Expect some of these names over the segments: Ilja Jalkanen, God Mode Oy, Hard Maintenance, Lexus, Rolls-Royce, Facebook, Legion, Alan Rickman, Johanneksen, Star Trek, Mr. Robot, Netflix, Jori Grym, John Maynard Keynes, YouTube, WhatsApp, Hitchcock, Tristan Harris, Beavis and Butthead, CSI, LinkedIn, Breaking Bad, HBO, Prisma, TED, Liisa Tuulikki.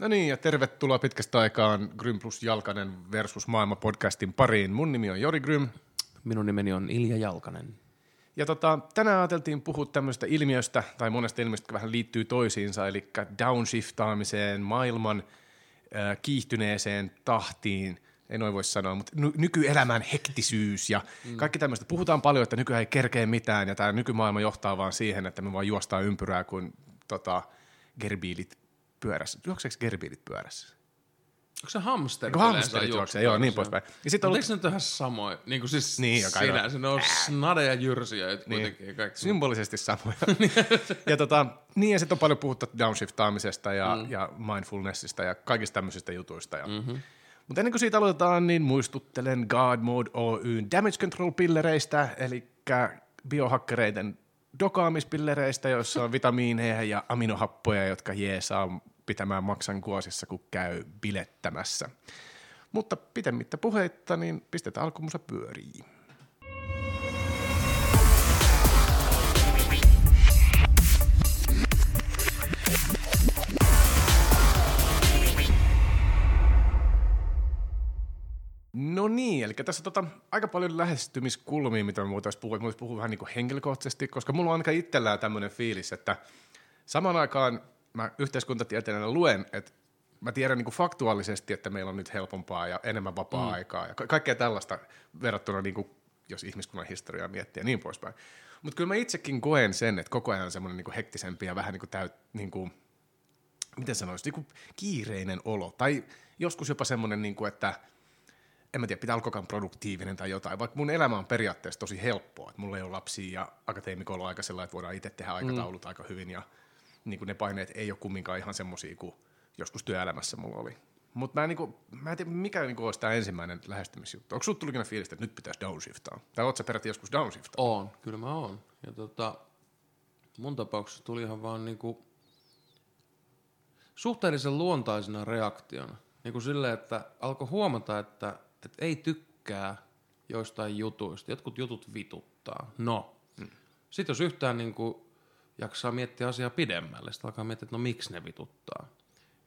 No niin, ja tervetuloa pitkästä aikaan Grym plus Jalkanen versus Maailma -podcastin pariin. Mun nimi on Jori Grym. Minun nimeni on Ilja Jalkanen. Ja tänään ajateltiin puhua tämmöistä ilmiöstä, tai monesta ilmiöstä, joka vähän liittyy toisiinsa, eli downshiftaamiseen, maailman kiihtyneeseen tahtiin, ei noin voi sanoa, mutta nykyelämän hektisyys ja kaikki tämmöistä. Puhutaan paljon, että nykyään ei kerkeä mitään, ja tämä nykymaailma johtaa vaan siihen, että me vaan juostaan ympyrää, kun gerbiilit pyörässä. Juokseeko gerbiilit pyörässä? Onko se hamsteri? Hamsterit juoksee, joo, niin poispäin. Eikö se nyt ihan samoin? Niin kuin siis sinänsä, ne on snade ja jyrsiä. Niin. Symbolisesti samoja. Ja sitten on paljon puhuttu downshiftaamisesta ja mindfulnessista ja kaikista tämmöisistä jutuista. Mutta ennen kuin siitä aloitetaan, niin muistuttelen God Mode Oyn Damage Control-pillereistä, eli biohakkereiden dokaamispillereistä, joissa on vitamiineja ja aminohappoja, jotka jeesaa pitämään maksan kuosissa, kun käy bilettämässä. Mutta pitemmittä puheitta, niin pistetään alkumusa pyöriin. No niin, eli tässä aika paljon lähestymiskulmia, mitä me voitaisiin puhua. Me voitaisiin puhua vähän niin kuin henkilökohtaisesti, koska mulla on ainakaan itsellään tämmöinen fiilis, että samaan aikaan mä yhteiskuntatieteenä luen, että mä tiedän niin kuin faktuaalisesti, että meillä on nyt helpompaa ja enemmän vapaa-aikaa ja kaikkea tällaista verrattuna, niin kuin, jos ihmiskunnan historiaa miettii ja niin poispäin. Mutta kyllä mä itsekin koen sen, että koko ajan on semmoinen niin kuin hektisempi ja vähän niin kuin miten sanoisi, niin kuin kiireinen olo. Tai joskus jopa semmoinen, niin kuin, että en mä tiedä, pitää alkoikaan produktiivinen tai jotain, vaikka mun elämä on periaatteessa tosi helppoa. Että mulla ei ole lapsia ja akateemikolla on aika sellainen, että voidaan itse tehdä aikataulut aika hyvin ja niin ne paineet ei ole kumminkaan ihan semmoisia kuin joskus työelämässä mulla oli. Mutta mä en tiedä, mikä olisi tämä ensimmäinen lähestymisjuttu. Onko sinulta tullut fiilistä, että nyt pitäisi downshiftaa? Tai oletko sä peräti joskus downshiftaa? Oon, kyllä mä oon. Ja mun tapauksessa tuli ihan vaan niinku suhteellisen luontaisena reaktiona. Niinku silleen, että alkoi huomata, että ei tykkää joistain jutuista. Jotkut jutut vituttaa. No. Sitten jos yhtään niinku jaksaa miettiä asiaa pidemmälle. Sitten alkaa miettiä, että no miksi ne vituttaa.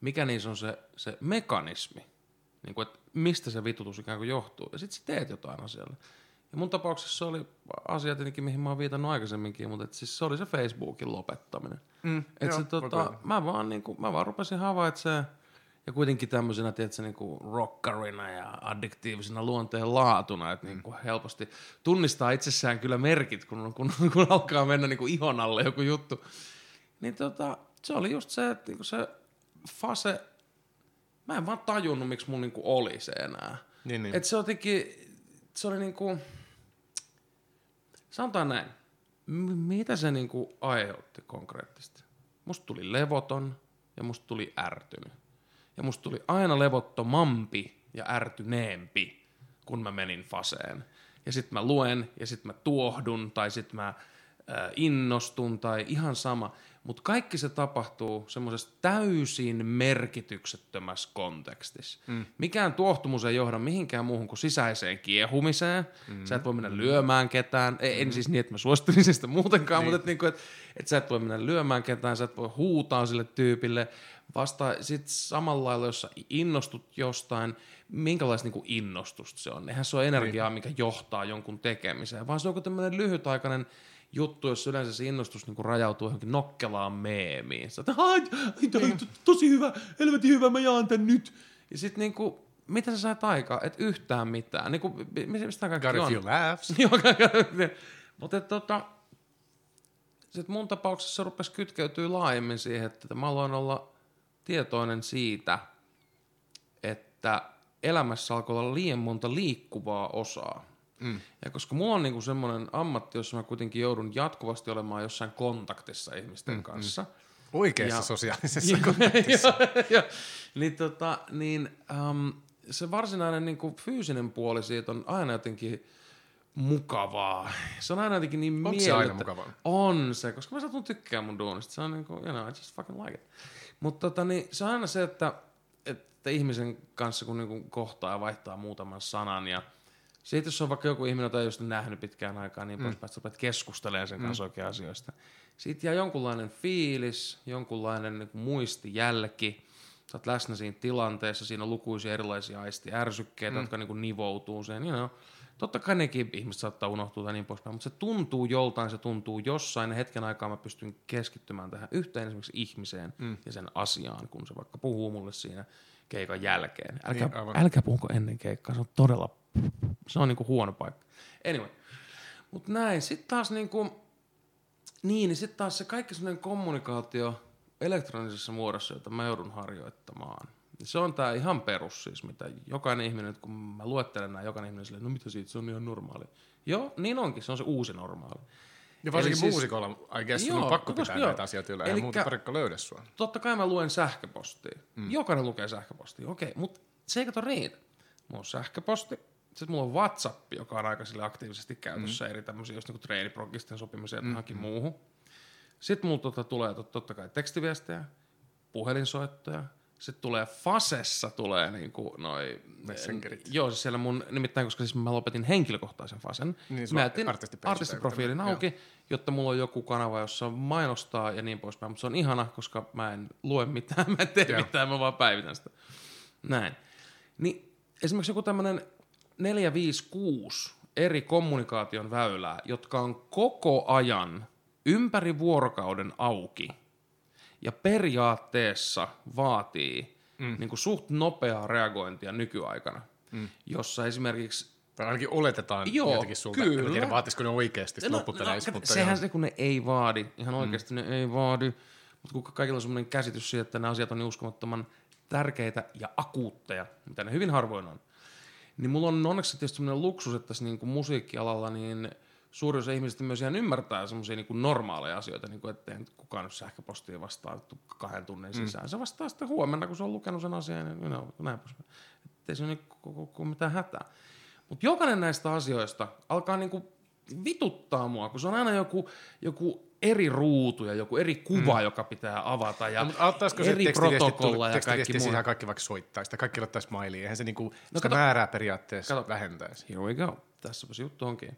Mikä niissä on se mekanismi, niin kuin, että mistä se vitutus ikään kuin johtuu. Ja sitten sä teet jotain asialle. Ja mun tapauksessa se oli asia tietenkin, mihin mä oon viitannut aikaisemminkin, mutta siis se oli se Facebookin lopettaminen. Mä vaan rupesin havaitsemaan, ja kuitenkin tämmöisenä, tiedätkö, niinku rockarina ja addiktiivisena luonteen laatuna, että niinku helposti tunnistaa itsessään kyllä merkit, kun alkaa mennä niinku ihon alle joku juttu. Niin se oli just se, että niinku se fase, mä en vaan tajunnut, miksi mun niinku oli se enää. Niin. Että se jotenkin, se oli niinku, sanotaan näin, mitä se niinku aiheutti konkreettisesti? Musta tuli levoton ja musta tuli ärtynyt. Ja musta tuli aina levottomampi ja ärtyneempi, kun mä menin faseen. Ja sit mä luen, ja sit mä tuohdun, tai sit mä innostun, tai ihan sama. Mut kaikki se tapahtuu semmosessa täysin merkityksettömässä kontekstissa. Mikään tuohtumus ei johda mihinkään muuhun kuin sisäiseen kiehumiseen. Sä et voi mennä lyömään ketään. En siis niin, että mä suosittelisin sitä muutenkaan, niin. Mutta että niinku, et sä et voi mennä lyömään ketään, sä et voi huutaa sille tyypille. Vasta sitten samalla lailla, jos innostut jostain, minkälaista niinku innostusta se on. Eihän se ole energiaa, mikä johtaa jonkun tekemiseen, vaan se on joku tämmöinen lyhytaikainen juttu, jos yleensä se innostus niinku rajautuu johonkin nokkelaan meemiin. Sä oot, tosi hyvä, helvetin hyvä, mä jaan tän nyt. Ja sitten niinku, mitä sä saat aikaa? Et yhtään mitään. Niinku, mistä kaikki on? Got a few laughs. Mutta sitten mun tapauksessa se rupesi kytkeytyä laajemmin siihen, että mä aloin olla tietoinen siitä, että elämässä alkoi olla liian monta liikkuvaa osaa. Ja koska mulla on niinku semmoinen ammatti, jossa mä kuitenkin joudun jatkuvasti olemaan jossain kontaktissa ihmisten kanssa. Oikeassa sosiaalisessa kontaktissa. Se varsinainen niinku fyysinen puoli siitä on aina jotenkin mukavaa. Se on aina jotenkin niin miellyttä. Onko se aina mukavaa? On se, koska mä satun tykkään mun duunista. Se on niinku, I just fucking like it. Mutta se on aina se, että ihmisen kanssa kun niinku kohtaa ja vaihtaa muutaman sanan ja sitten jos on vaikka joku ihminen, jota ei ole nähnyt pitkään aikaa, niin poispäin, että sä rupeat keskustelemaan sen kanssa oikein asioista. Siitä jää jonkunlainen fiilis, jonkunlainen muistijälki, sä oot läsnä siinä tilanteessa, siinä on lukuisia erilaisia aistiärsykkeitä, jotka niin kuin nivoutuu sen. You know. Totta kai nekin ihmiset saattaa unohtua tai niin poispäin, mutta se tuntuu joltain, se tuntuu jossain, ja hetken aikaa mä pystyn keskittymään tähän yhteen esimerkiksi ihmiseen ja sen asiaan, kun se vaikka puhuu mulle siinä keikan jälkeen. Älkää puhuko ennen keikkaa, se on todella, se on niinku huono paikka. Anyway, mut näin, sit taas niinku, niin sit taas se kaikki semmoinen kommunikaatio elektronisessa muodossa, jota mä joudun harjoittamaan. Se on tää ihan perus siis, mitä jokainen ihminen, kun mä luettelen nää, jokainen ihminen silleen, no mitä siitä, se on ihan normaali. Joo, niin onkin, se on se uusi normaali. Ja varsinkin siis, muusikolla, I guess, on pakko pitää näitä asioita yllä, ja muuta parikka löydä sua. Totta kai mä luen sähköpostia. Jokainen lukee sähköpostia, okei, mutta se ei kato riitä. Mulla on sähköposti, sitten mulla on WhatsApp, joka on aika sille aktiivisesti käytössä eri tämmöisiä, just niinku treeniprogisten sopimiseen johonkin muuhun. Sitten mulla tulee totta kai tekstiviestejä, puhelinsoittoja. Sitten tulee Fasessa tulee niinku noi messengerit. Joo, siis siellä mun nimittäin, koska siis mä lopetin henkilökohtaisen Fasen. Niin, mä jätin artistiprofiilin auki, jotta mulla on joku kanava, jossa mainostaa ja niin poispäin. Mutta se on ihana, koska mä en lue mitään, mä en tee mitään, mä vaan päivitän sitä. Näin. Niin esimerkiksi joku tämmönen 4-5-6 eri kommunikaation väylää, jotka on koko ajan ympäri vuorokauden auki. Ja periaatteessa vaatii niin kuin suht nopeaa reagointia nykyaikana, jossa esimerkiksi... Tai ainakin oletetaan jotenkin sulta. Kyllä. En tiedä, vaatisiko ne oikeasti loppupeleissä. No, sehän se, kun ne ei vaadi. Ihan oikeasti ne ei vaadi. Mutta kun kaikilla on semmoinen käsitys siitä, että nämä asiat on niin uskomattoman tärkeitä ja akuutteja, mitä ne hyvin harvoin on, niin mulla on onneksi tietysti semmoinen luksus, että tässä niin kuin musiikkialalla niin... Suurin osa ihmisistä myös ihan ymmärtää semmoisia niin kuin normaaleja asioita, niin kuin ettei kukaan nyt sähköpostia vastaa 2 tunnin sisään. Se vastaa sitten huomenna, kun se on lukenut sen asian, niin näin poispäin. Ettei se ole niin mitään hätää. Mutta jokainen näistä asioista alkaa niin kuin vituttaa mua, kun se on aina joku eri ruutu ja joku eri kuva, joka pitää avata ja eri protokolla ja kaikki muu. Sisään kaikki vaikka soittaa, sitä kaikki ottaa smiley, eihän se niin kuin, sitä määrää periaatteessa vähentäisi. Here we go. Tässäpä se juttu onkin.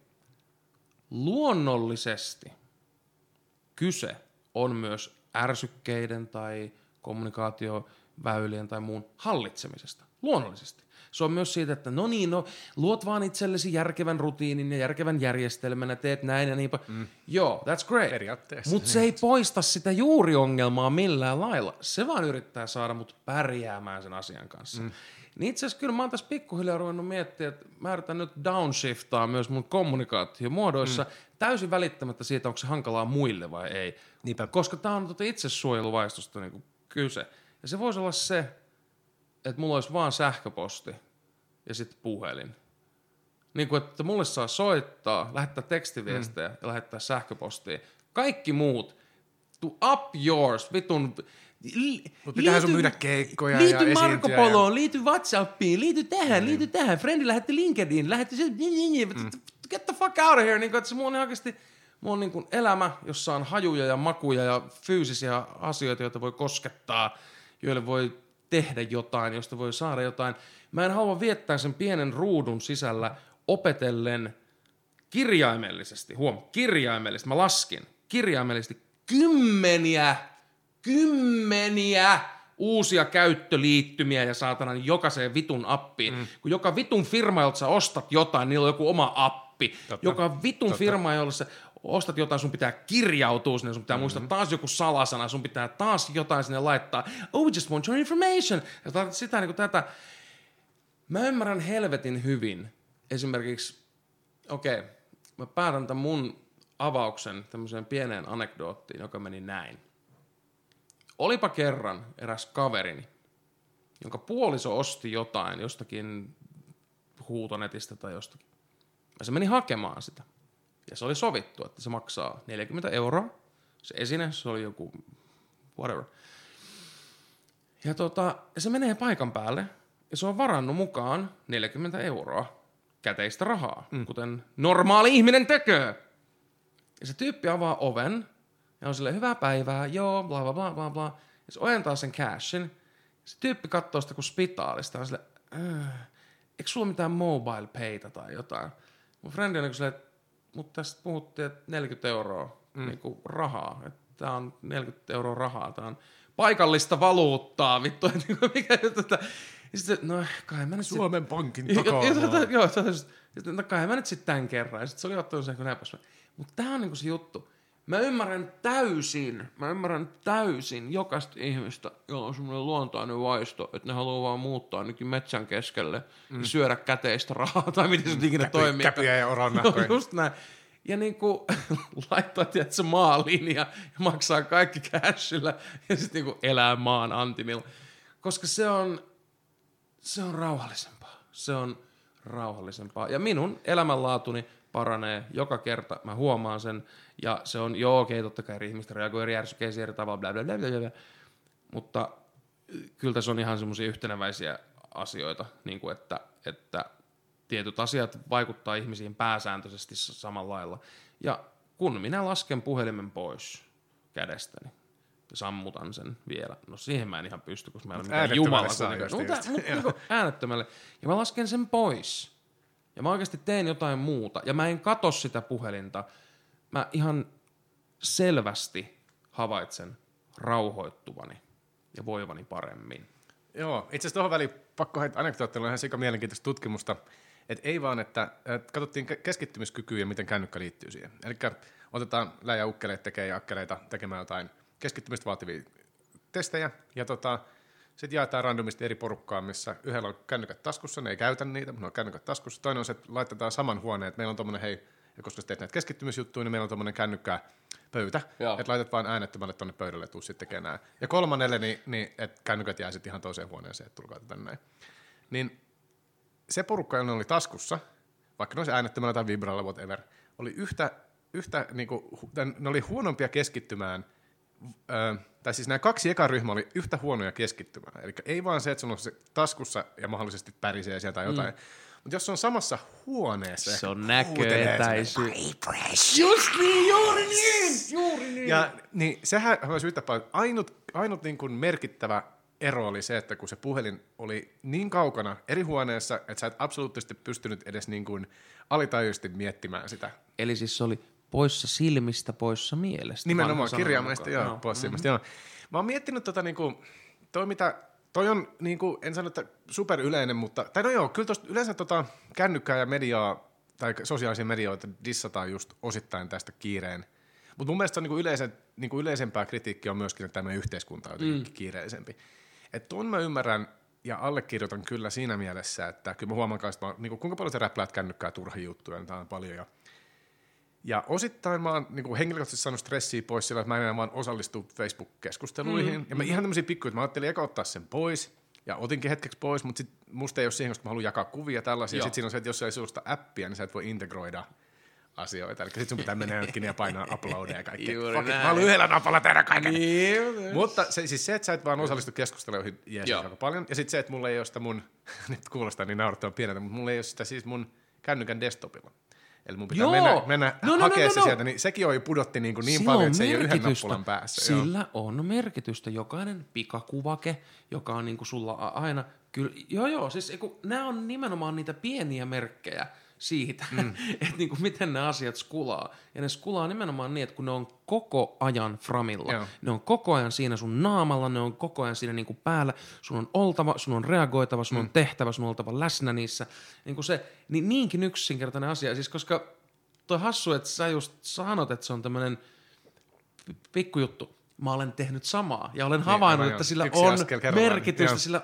Luonnollisesti kyse on myös ärsykkeiden tai kommunikaatioväylien tai muun hallitsemisesta. Luonnollisesti. Se on myös siitä, että no niin, no luot vaan itsellesi järkevän rutiinin ja järkevän järjestelmän ja teet näin ja niinpä. Joo, that's great. Mutta se ei poista sitä juuriongelmaa millään lailla. Se vaan yrittää saada mut pärjäämään sen asian kanssa. Niin itse asiassa kyllä mä oon tässä pikkuhiljaa ruvennut miettimään, että mä yritän nyt downshiftaa myös mun kommunikaatiomuodoissa täysin välittämättä siitä, onko se hankalaa muille vai ei. Niinpä. Koska tää on itsesuojeluvaistosta niin kuin kyse. Ja se voisi olla se, että mulla olisi vaan sähköposti ja sitten puhelin. Niin kuin, että mulle saa soittaa, lähettää tekstiviestejä ja lähettää sähköpostia. Kaikki muut, to up yours, vitun... Mutta pitäähän sun myydä keikkoja ja esiintyjä. Liity Marko Poloon, ja... liity WhatsAppiin, liity tähän. Friendi lähetti LinkedIn, lähetti se, get the fuck out of here. Niin, että se mun on oikeasti mun niin kuin elämä, jossa on hajuja ja makuja ja fyysisiä asioita, joita voi koskettaa, joille voi tehdä jotain, josta voi saada jotain. Mä en halua viettää sen pienen ruudun sisällä opetellen kirjaimellisesti, kirjaimellisesti, mä laskin, kirjaimellisesti kymmeniä uusia käyttöliittymiä ja saatanan jokaiseen vitun appiin. Kun joka vitun firma, jolta sä ostat jotain, niillä on joku oma appi. Totta. Joka vitun firma, jolla sä ostat jotain, sun pitää kirjautua sinne, sun pitää muistaa taas joku salasana, sun pitää taas jotain sinne laittaa. Oh, we just want your information. Ja sitä niin kuin tätä. Mä ymmärrän helvetin hyvin. Esimerkiksi, mä päätän tämän mun avauksen tämmöiseen pieneen anekdoottiin, joka meni näin. Olipa kerran eräs kaverini, jonka puoliso osti jotain jostakin huutonetistä tai jostakin. Ja se meni hakemaan sitä. Ja se oli sovittu, että se maksaa 40 €. Se esine, se oli joku whatever. Ja se menee paikan päälle ja se on varannut mukaan 40 € käteistä rahaa, kuten normaali ihminen tekee. Ja se tyyppi avaa oven. Ja on silleen, hyvää päivää, joo, bla bla bla bla bla. Ja se ojentaa sen cashin. Se tyyppi katsoo sitä kuin spitaalista. On silleen, eikö sulla mitään mobile paytä tai jotain? Mun friendi on niin silleen, mutta tästä puhuttiin, että 40 € niin kuin rahaa. Että tää on 40 € rahaa, tää on paikallista valuuttaa, vittu, mikä tätä. No, kai mä nyt Suomen Pankin takaa. Joo, no kai mä nyt sitten tämän kerran. Ja sitten se oli ottanut sen, kun näin pois. Mutta tämä on niinku se juttu. Mä ymmärrän täysin jokaista ihmistä, jolla on semmoinen luontainen vaisto, että ne haluaa vaan muuttaa ainakin metsän keskelle ja syödä käteistä rahaa, tai miten se ikinä toimii. Käpiä ja orannahkoja. No, just näin. Ja niinku laittaa tietysti maaliin ja maksaa kaikki cashilla ja sitten niinku elää maan antimilla. Koska se on rauhallisempaa. Ja minun elämänlaatuni paranee joka kerta. Mä huomaan sen. Ja se on, joo, okei, totta kai eri ihmistä reagoi eri järjestökeisiä eri tavalla, blablabla. Mutta kyllä tässä on ihan semmoisia yhteneväisiä asioita, niin kuin että tietyt asiat vaikuttaa ihmisiin pääsääntöisesti samalla lailla. Ja kun minä lasken puhelimen pois kädestäni, sammutan sen vielä. No siihen mä en ihan pysty, koska mä en ole mitään jumalasta. Äänettömälle. Ja mä lasken sen pois. Ja mä oikeasti teen jotain muuta. Ja mä en katso sitä puhelinta. Mä ihan selvästi havaitsen rauhoittuvani ja voivani paremmin. Joo, itse asiassa tuohon väliin pakko heittää anekdootteilla ihan sika mielenkiintoista tutkimusta. Että ei vaan, että katsottiin keskittymiskykyä ja miten kännykkä liittyy siihen. Eli otetaan läjäukkeleet tekee ja akkeleita tekemään jotain keskittymistä vaativia testejä ja sitten jaetaan randomisti eri porukkaa, missä yhdellä on kännykät taskussa, ne ei käytä niitä, mutta ne on kännykät taskussa. Toinen on se, että laitetaan saman huoneen, että meillä on tommonen hei, ja koska sä teet näitä keskittymisjuttuja, niin meillä on tommonen kännykkäpöytä, että laitat vaan äänettömälle tonne pöydälle ja tuu sitten tekemään. Ja kolmannelle, niin että kännykät jää sitten ihan toiseen huoneeseen, että tulkaa tätä näin. Niin se porukka, jolla oli taskussa, vaikka ne olisi äänettömällä tai vibralla, whatever, oli yhtä niinku, ne oli huonompia keskittymään, tai siis nämä kaksi eka ryhmää oli yhtä huonoja keskittymään. Eli ei vaan se, että sun on se taskussa ja mahdollisesti pärisee sieltä jotain, mutta jos on samassa huoneessa, se on näköetäisyys. Just niin, juuri niin. Ja niin, sehän on syytä paljon. Ainut niin kuin merkittävä ero oli se, että kun se puhelin oli niin kaukana eri huoneessa, että sä et absoluuttisesti pystynyt edes niin kuin alitajuisesti miettimään sitä. Eli siis se oli poissa silmistä, poissa mielestä. Nimenomaan kirjaimesta, joo, poissa silmistä. Joo. Mä oon miettinyt niinku, toi mitä... Toi on, niin kuin, en sano, että super yleinen, mutta, tai no joo, kyllä tuosta yleensä kännykkää ja mediaa, tai sosiaalisia medioita dissataan just osittain tästä kiireen. Mutta mun mielestä on niin kuin yleisempää kritiikkiä on myöskin, että tämä meidän yhteiskunta on jotenkin kiireellisempi. Että tuon mä ymmärrän ja allekirjoitan kyllä siinä mielessä, että kyllä mä huomaan kanssa, että niin kuinka paljon sä räpläät kännykkää turha juttuja, niin tää on paljon jo. Ja osittain mä oon niin henkilökohtaisesti saanut stressiä pois sillä, että mä en enää vaan osallistu Facebook-keskusteluihin. Ja mä ihan tämmöisiä pikkuja, että mä ajattelin eka ottaa sen pois, ja otinkin hetkeksi pois, mutta sit musta ei ole siihen, koska mä haluan jakaa kuvia tällaisia. Joo. Ja sit siinä on se, että jos sä ei sulla sitä appia, niin sä et voi integroida asioita. Eli sit sun pitää mennä jonnekin ja painaa uploadeja ja kaikkea. Fuck it, mä haluan yhdellä napalla tehdä kaiken. Mutta se, siis se, että sä et vaan osallistu keskusteluihin jeesus aika paljon. Ja sit se, että mulla ei ole sitä mun, nyt kuulostaa niin naurattavan pieneltä, mutta mulla ei ole sitä siis mun kännykän desktopilla. Eli mun pitää mennä hakea se sieltä, niin sekin on jo pudotti niin paljon, että se ei ole yhden nappulan päässä. Sillä on merkitystä. Jokainen pikakuvake, joka on niin kuin sulla aina. Kyllä, siis nämä on nimenomaan niitä pieniä merkkejä siitä, että niin kuin miten nämä asiat skulaa. Ja ne skulaa nimenomaan niin, että kun ne on koko ajan framilla. Joo. Ne on koko ajan siinä sun naamalla, ne on koko ajan siinä niin kuin päällä. Sun on oltava, sun on reagoitava, sun on tehtävä, sun on oltava läsnä niissä. Niin kuin se, niin niinkin yksinkertainen asia. Siis koska toi hassu, että sä just sanot, että se on tämmönen pikkujuttu. Mä olen tehnyt samaa ja olen havainnut, että sillä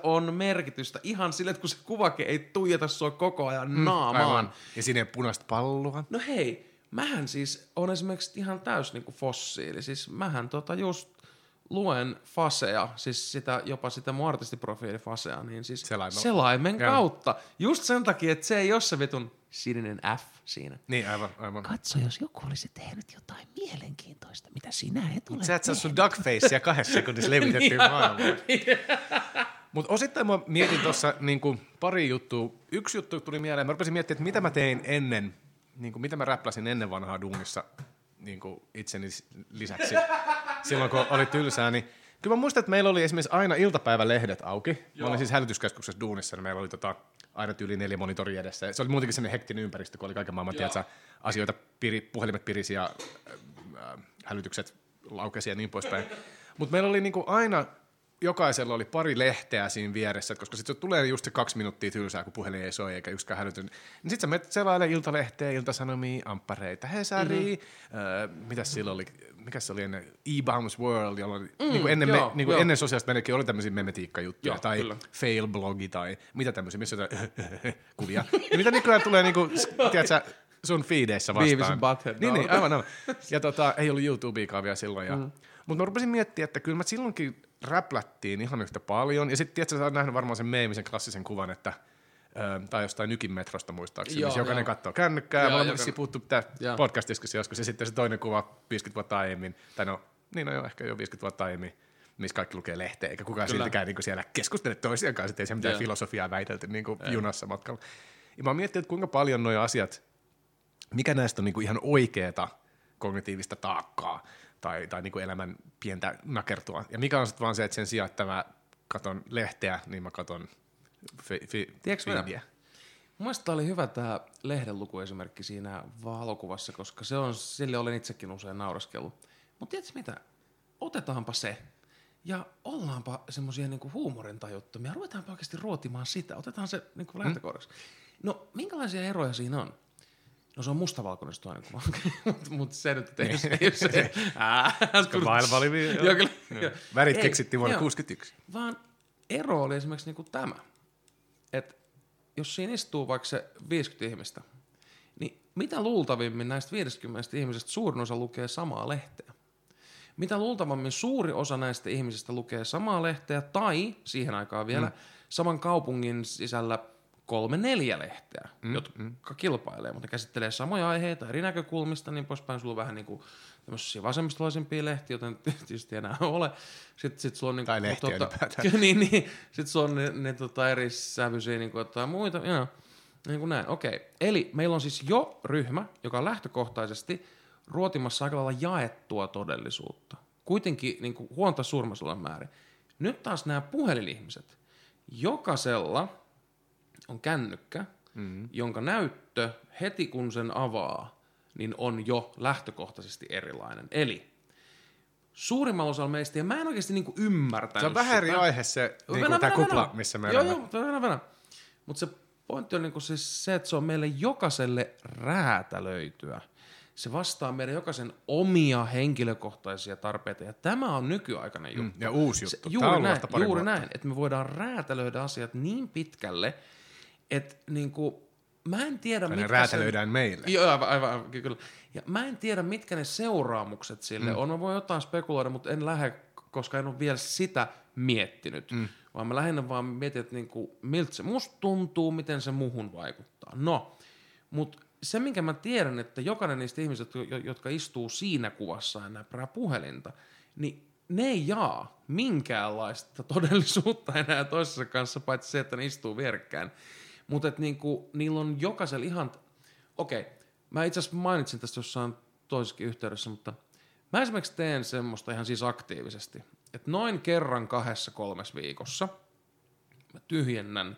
on merkitystä, Ihan sille, että kun se kuvake ei tuijota sua koko ajan naamaan. Aivan. Ja sinne punaista palloa. No hei, mähän siis on esimerkiksi ihan täys niinku fossiili. Siis mähän just luen fasea, siis jopa sitä mun artistiprofiilifasea, niin siis selaimen kautta. Just sen takia, että se ei ole se vitun sininen F siinä. Niin, aivan. Katso, jos joku olisi tehnyt jotain mielenkiintoista, mitä sinä et ole. Sä et saa sun duckfacea 2 sekunnissa levitettyä maailmaa. Mutta osittain mä mietin tuossa niinku pari juttua. Yksi juttu tuli mieleen. Mä rupesin miettimään, että mitä mä tein ennen, niinku, mitä mä räpläsin ennen vanhaa duunissa niinku itseni lisäksi. Silloin kun oli tylsää, niin kyllä mä muistan, että meillä oli esimerkiksi aina iltapäivälehdet auki. Joo. Mä olin siis hälytyskeskuksessa duunissa, niin meillä oli aina yli 4 monitoria edessä. Se oli muutenkin sellainen hektinen ympäristö, kun oli kaiken maailman asioita, puhelimet pirisi ja hälytykset laukesi ja niin poispäin. Mutta meillä oli niinku aina jokaisella oli pari lehteä siinä vieressä, koska sitten tulee just se 2 minuuttia tylsää, kun puhelin ei soi eikä yksikään hälytys. Niin sitten sä menet selailemaan Iltalehteä, Iltasanomia, Amppareita, Hesaria, mitäs silloin oli, mikä se oli ennen, E-Bounce World, jolloin niin ennen, niin ennen sosiaalista menekin oli tämmöisiä memetiikkajuttuja, tai kyllä. fail-blogi, tai mitä tämmöisiä, missä jotain kuvia. Ja mitä nykyään tulee, niin kuin, tiedätkö, sun feedeissä vastaan. Beavis and Butthead. Niin, aivan. Ja ei ollut YouTubeikaan vielä silloin. Ja, mutta mä rupesin miettimään, että kyllä mä silloinkin räplättiin ihan yhtä paljon. Ja sitten tietysti sä oot nähnyt varmaan sen meemisen klassisen kuvan, että tai jostain Nykin metrosta muistaakseni, missä jokainen katsoo kännykkää. Me ollaan missä puhuttu podcast-diskussa joskus. Ja sitten se toinen kuva 50 vuotta aiemmin, tai ehkä jo 50 vuotta aiemmin, missä kaikki lukee lehteä, eikä kukaan siltikään niin siellä keskustele toisiaan kanssa. Ei siellä mitään filosofiaa väitelty niin kuin junassa matkalla. Ja mä oon miettinyt, että kuinka paljon nuo asiat, mikä näistä on niin kuin ihan oikeata kognitiivista taakkaa, tai niin kuin elämän pientä nakertua. Ja mikä on sitten vaan se, että sen sijaan, että mä katon lehteä, niin mä katon filmiä. Mun mielestä tämä oli hyvä tämä lehdenlukuesimerkki siinä valokuvassa, koska sille olen itsekin usein nauraskellut. Mutta tiedätkö mitä? Otetaanpa se ja ollaanpa semmoisia niinku huumorintajuttomia. Ruvetaanpa oikeasti ruotimaan sitä. Otetaan se niinku lähtökohdaksi. No minkälaisia eroja siinä on? No se on mustavalkoinen aina kuva, mutta se nyt ei ole se. Maailma oli vielä. Värit keksittiin vuonna 1961. Vaan ero oli esimerkiksi niinku tämä, että jos siinä istuu vaikka se 50 ihmistä, niin mitä luultavimmin näistä 50 ihmisistä suurin osa lukee samaa lehteä? Mitä luultavammin suuri osa näistä ihmisistä lukee samaa lehteä tai siihen aikaan vielä saman kaupungin sisällä 3-4 lehteä, jotka kilpailee, mutta ne käsittelee samoja aiheita eri näkökulmista, niin poispäin. Sulla on vähän niin kuin tämmöisiä vasemmistolaisempia lehtiä, joten tietysti enää ole. Sitten sulla on niin tai lehtiä ylipäätään. Niin. Sitten sulla on ne eri sävyisiä niin kuin jotain muita. Ja, niin kuin näin, okei. Eli meillä on siis jo ryhmä, joka on lähtökohtaisesti ruotimassa aika lailla jaettua todellisuutta. Kuitenkin niin kuin huonta surmasella määrin. Nyt taas nämä puhelinihmiset. Jokaisella on kännykkä, jonka näyttö heti kun sen avaa, niin on jo lähtökohtaisesti erilainen. Eli suurimmalla osalla meistä, ja mä en oikeasti niinku ymmärtänyt. Se on vähän eri aihe se niinku tää kupla, missä me olemme. Joo, mutta se pointti on niinku siis se, että se on meille jokaiselle räätälöityä. Se vastaa meidän jokaisen omia henkilökohtaisia tarpeita, ja tämä on nykyaikainen juttu. Ja uusi juttu. Juuri näin, että me voidaan räätälöidä asiat niin pitkälle, että niinku, mä en tiedä, mitkä ne räätälöidään meille. Joo, aivan, kyllä. Ja mä en tiedä, mitkä ne seuraamukset sille on. Mä voin jotain spekuloida, mutta en lähde, koska en ole vielä sitä miettinyt. Vaan mä lähinnä vaan mietin, että niinku, miltä se musta tuntuu, miten se muhun vaikuttaa. No, mutta se, minkä mä tiedän, että jokainen niistä ihmisistä, jotka istuu siinä kuvassa ja näppärää puhelinta, niin ne ei jaa minkäänlaista todellisuutta enää toisessa kanssa, paitsi se, että ne istuu vierekkäin. Mutta niinku, niillä on jokaisella ihan... Okei, mä itse asiassa mainitsin tästä jossain toisessakin yhteydessä, mutta mä esimerkiksi teen semmoista ihan siis aktiivisesti, että noin kerran 2-3 viikossa mä tyhjennän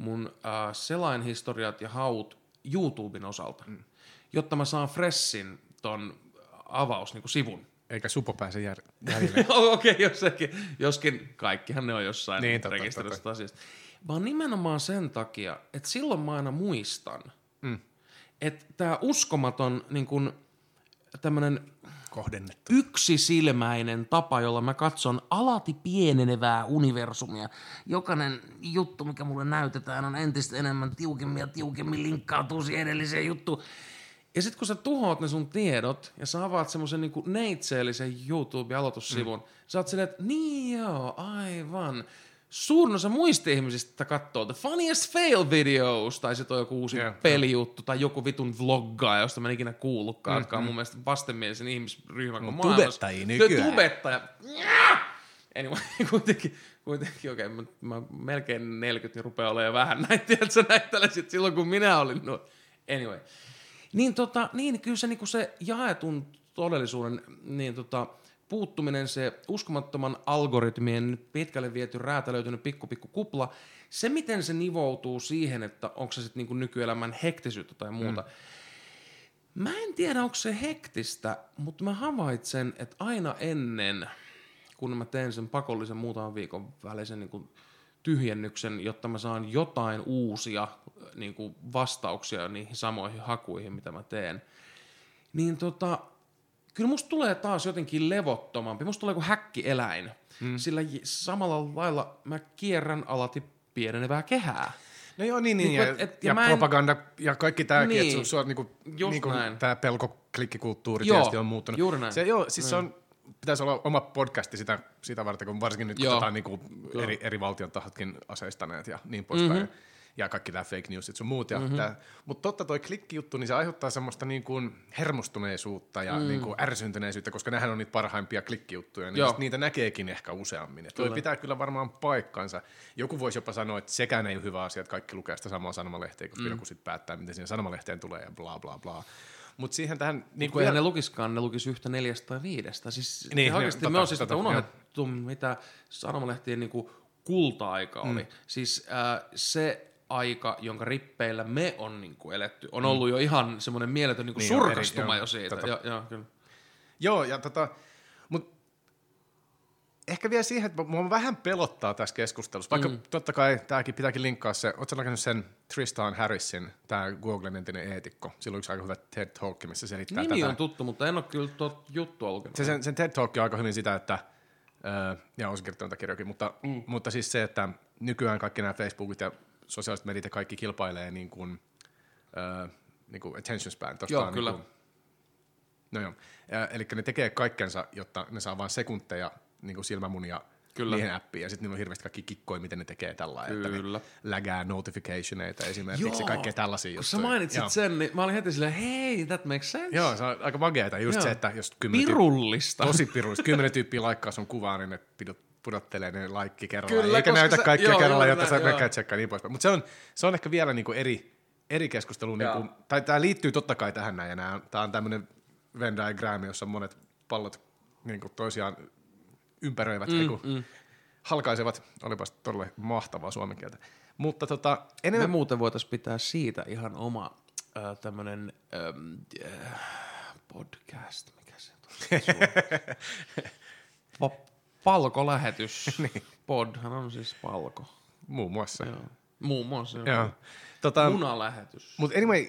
mun selainhistoriat ja haut YouTuben osalta, jotta mä saan freshin ton avaussivun. Eikä supo pääse jäljelle. Okei, joskin kaikkihan ne on jossain niin, rekisteristä asiasta. Vaan nimenomaan sen takia, että silloin mä aina muistan, että tää uskomaton niin kun, tämmönen kohdennettu yksisilmäinen tapa, jolla mä katson alati pienenevää universumia. Jokainen juttu, mikä mulle näytetään, on entistä enemmän tiukemmin ja tiukemmin linkkautuu siihen edelliseen juttuun. Ja sit kun sä tuhoat ne sun tiedot ja sä avaat semmosen niinku neitseellisen YouTube-aloitussivun, sä oot silleen, että niin joo, aivan. Suurin osa muista ihmisistä katsoo The Funniest Fail Videos, tai sit on joku uusi pelijuttu, tai joku vitun vloggaaja, josta mä en ikinä kuullutkaan, jotka on mun mielestä vastenmielisen ihmisryhmän kuin maailmassa. Tubettajia nykyään. Tubettaja. Anyway, kuitenkin okei, mä melkein 40, niin rupeaa olemaan vähän näin, tiedätkö näitä silloin, kun minä olin nuori. Anyway. Niin kyllä se, niinku se jaetun todellisuuden puuttuminen, se uskomattoman algoritmien pitkälle viety, räätälöitynyt pikku kupla, se miten se nivoutuu siihen, että onko se sitten niinku nykyelämän hektisyyttä tai muuta. Mä en tiedä, onko se hektistä, mutta mä havaitsen, että aina ennen kun mä teen sen pakollisen muutaman viikon välisen niin kuin tyhjennyksen, jotta mä saan jotain uusia niin kuin vastauksia niihin samoihin hakuihin, mitä mä teen, niin kyllä musta tulee taas jotenkin levottomampi. Musta tulee kuin häkkieläin, sillä samalla lailla mä kierrän alati pienenevää kehää. No joo, niin ja propaganda ja kaikki tämäkin, niin, että niinku tämä pelkoklikkikulttuuri tietysti on muuttunut. Juuri näin. Se on, pitäisi olla oma podcasti sitä varten, kun varsinkin nyt katsotaan niinku eri valtion tahotkin aseistaneet ja niin poispäin. Mm-hmm. Ja kaikki nämä fake newsit sun muut. Mm-hmm. Mutta totta toi klikkijuttu, niin se aiheuttaa semmoista niinku hermostuneisuutta ja niinku ärsyntyneisyyttä, koska nehän on niitä parhaimpia klikkijuttuja. Niin niitä näkeekin ehkä useammin. Toi pitää kyllä varmaan paikkansa. Joku voisi jopa sanoa, että sekään ei ole hyvä asia, että kaikki lukee sitä samaa sanomalehteä, koska joku sitten päättää, miten siihen sanomalehteen tulee ja bla bla bla. Mutta siihen tähän... Niin kun ne lukiskaan, ne lukis 1/4 tai 5. Siis niin, oikeasti me on siis unohdettu, mitä sanomalehtien niinku kulta-aika oli. Siis se... aika, jonka rippeillä me on niinku eletty, on ollut jo ihan semmoinen mieletön niinku niin surkastuma jo siitä. Mutta ehkä vielä siihen, että mua vähän pelottaa tässä keskustelussa, vaikka totta kai tämäkin pitääkin linkkaa se, ootko näkynyt sen Tristan Harrisin, tämä Googlen entinen eetikko, silloin yksi aika hyvä TED Talk, missä selittää nimi tätä. Nimi on tuttu, mutta en ole kyllä juttua lukenut. Sen TED Talk on aika hyvin sitä, että ja on se kertonut kirjokin, mutta siis se, että nykyään kaikki nämä Facebookit ja sosiaaliset mediat ja kaikki kilpailee niin kuin attention span. Joo, kyllä. Niin kuin, eli ne tekee kaikkensa, jotta ne saa vain sekunteja niin silmämunia niihin appiin. Ja sitten niillä on hirveästi kaikki kikkoja, miten ne tekee tällainen. Kyllä. Lägää notificationeita esimerkiksi ja kaikkea tällaisia juttuja. Kun sä mainitsit sen, niin mä olin heti silleen, hei, that makes sense. Joo, se on aika mageeta. Just se, että jos 10 pirullista. Tosi pirullista. 10 tyyppiä laikkaa sun kuvaa, niin ne pudottelee ne laikki kerrallaan, eikä näytä kaikkia kerrallaan, jotta sä näkää tsekkaa niin poispäin. Mutta se on ehkä vielä niinku eri keskustelu, niinku, tai tämä liittyy totta kai tähän näin, ja tämä on tämmöinen Venn diagram, jossa monet pallot niinku toisiaan ympäröivät, halkaisevat, olipas todella mahtavaa suomen kieltä. Mutta enemmän... Me muuten voitaisiin pitää siitä ihan oma tämmöinen podcast, mikä se on? Palkolähetys. Niin. Podhan on siis palko. Muun muassa. Munalähetys. Mutta anyway,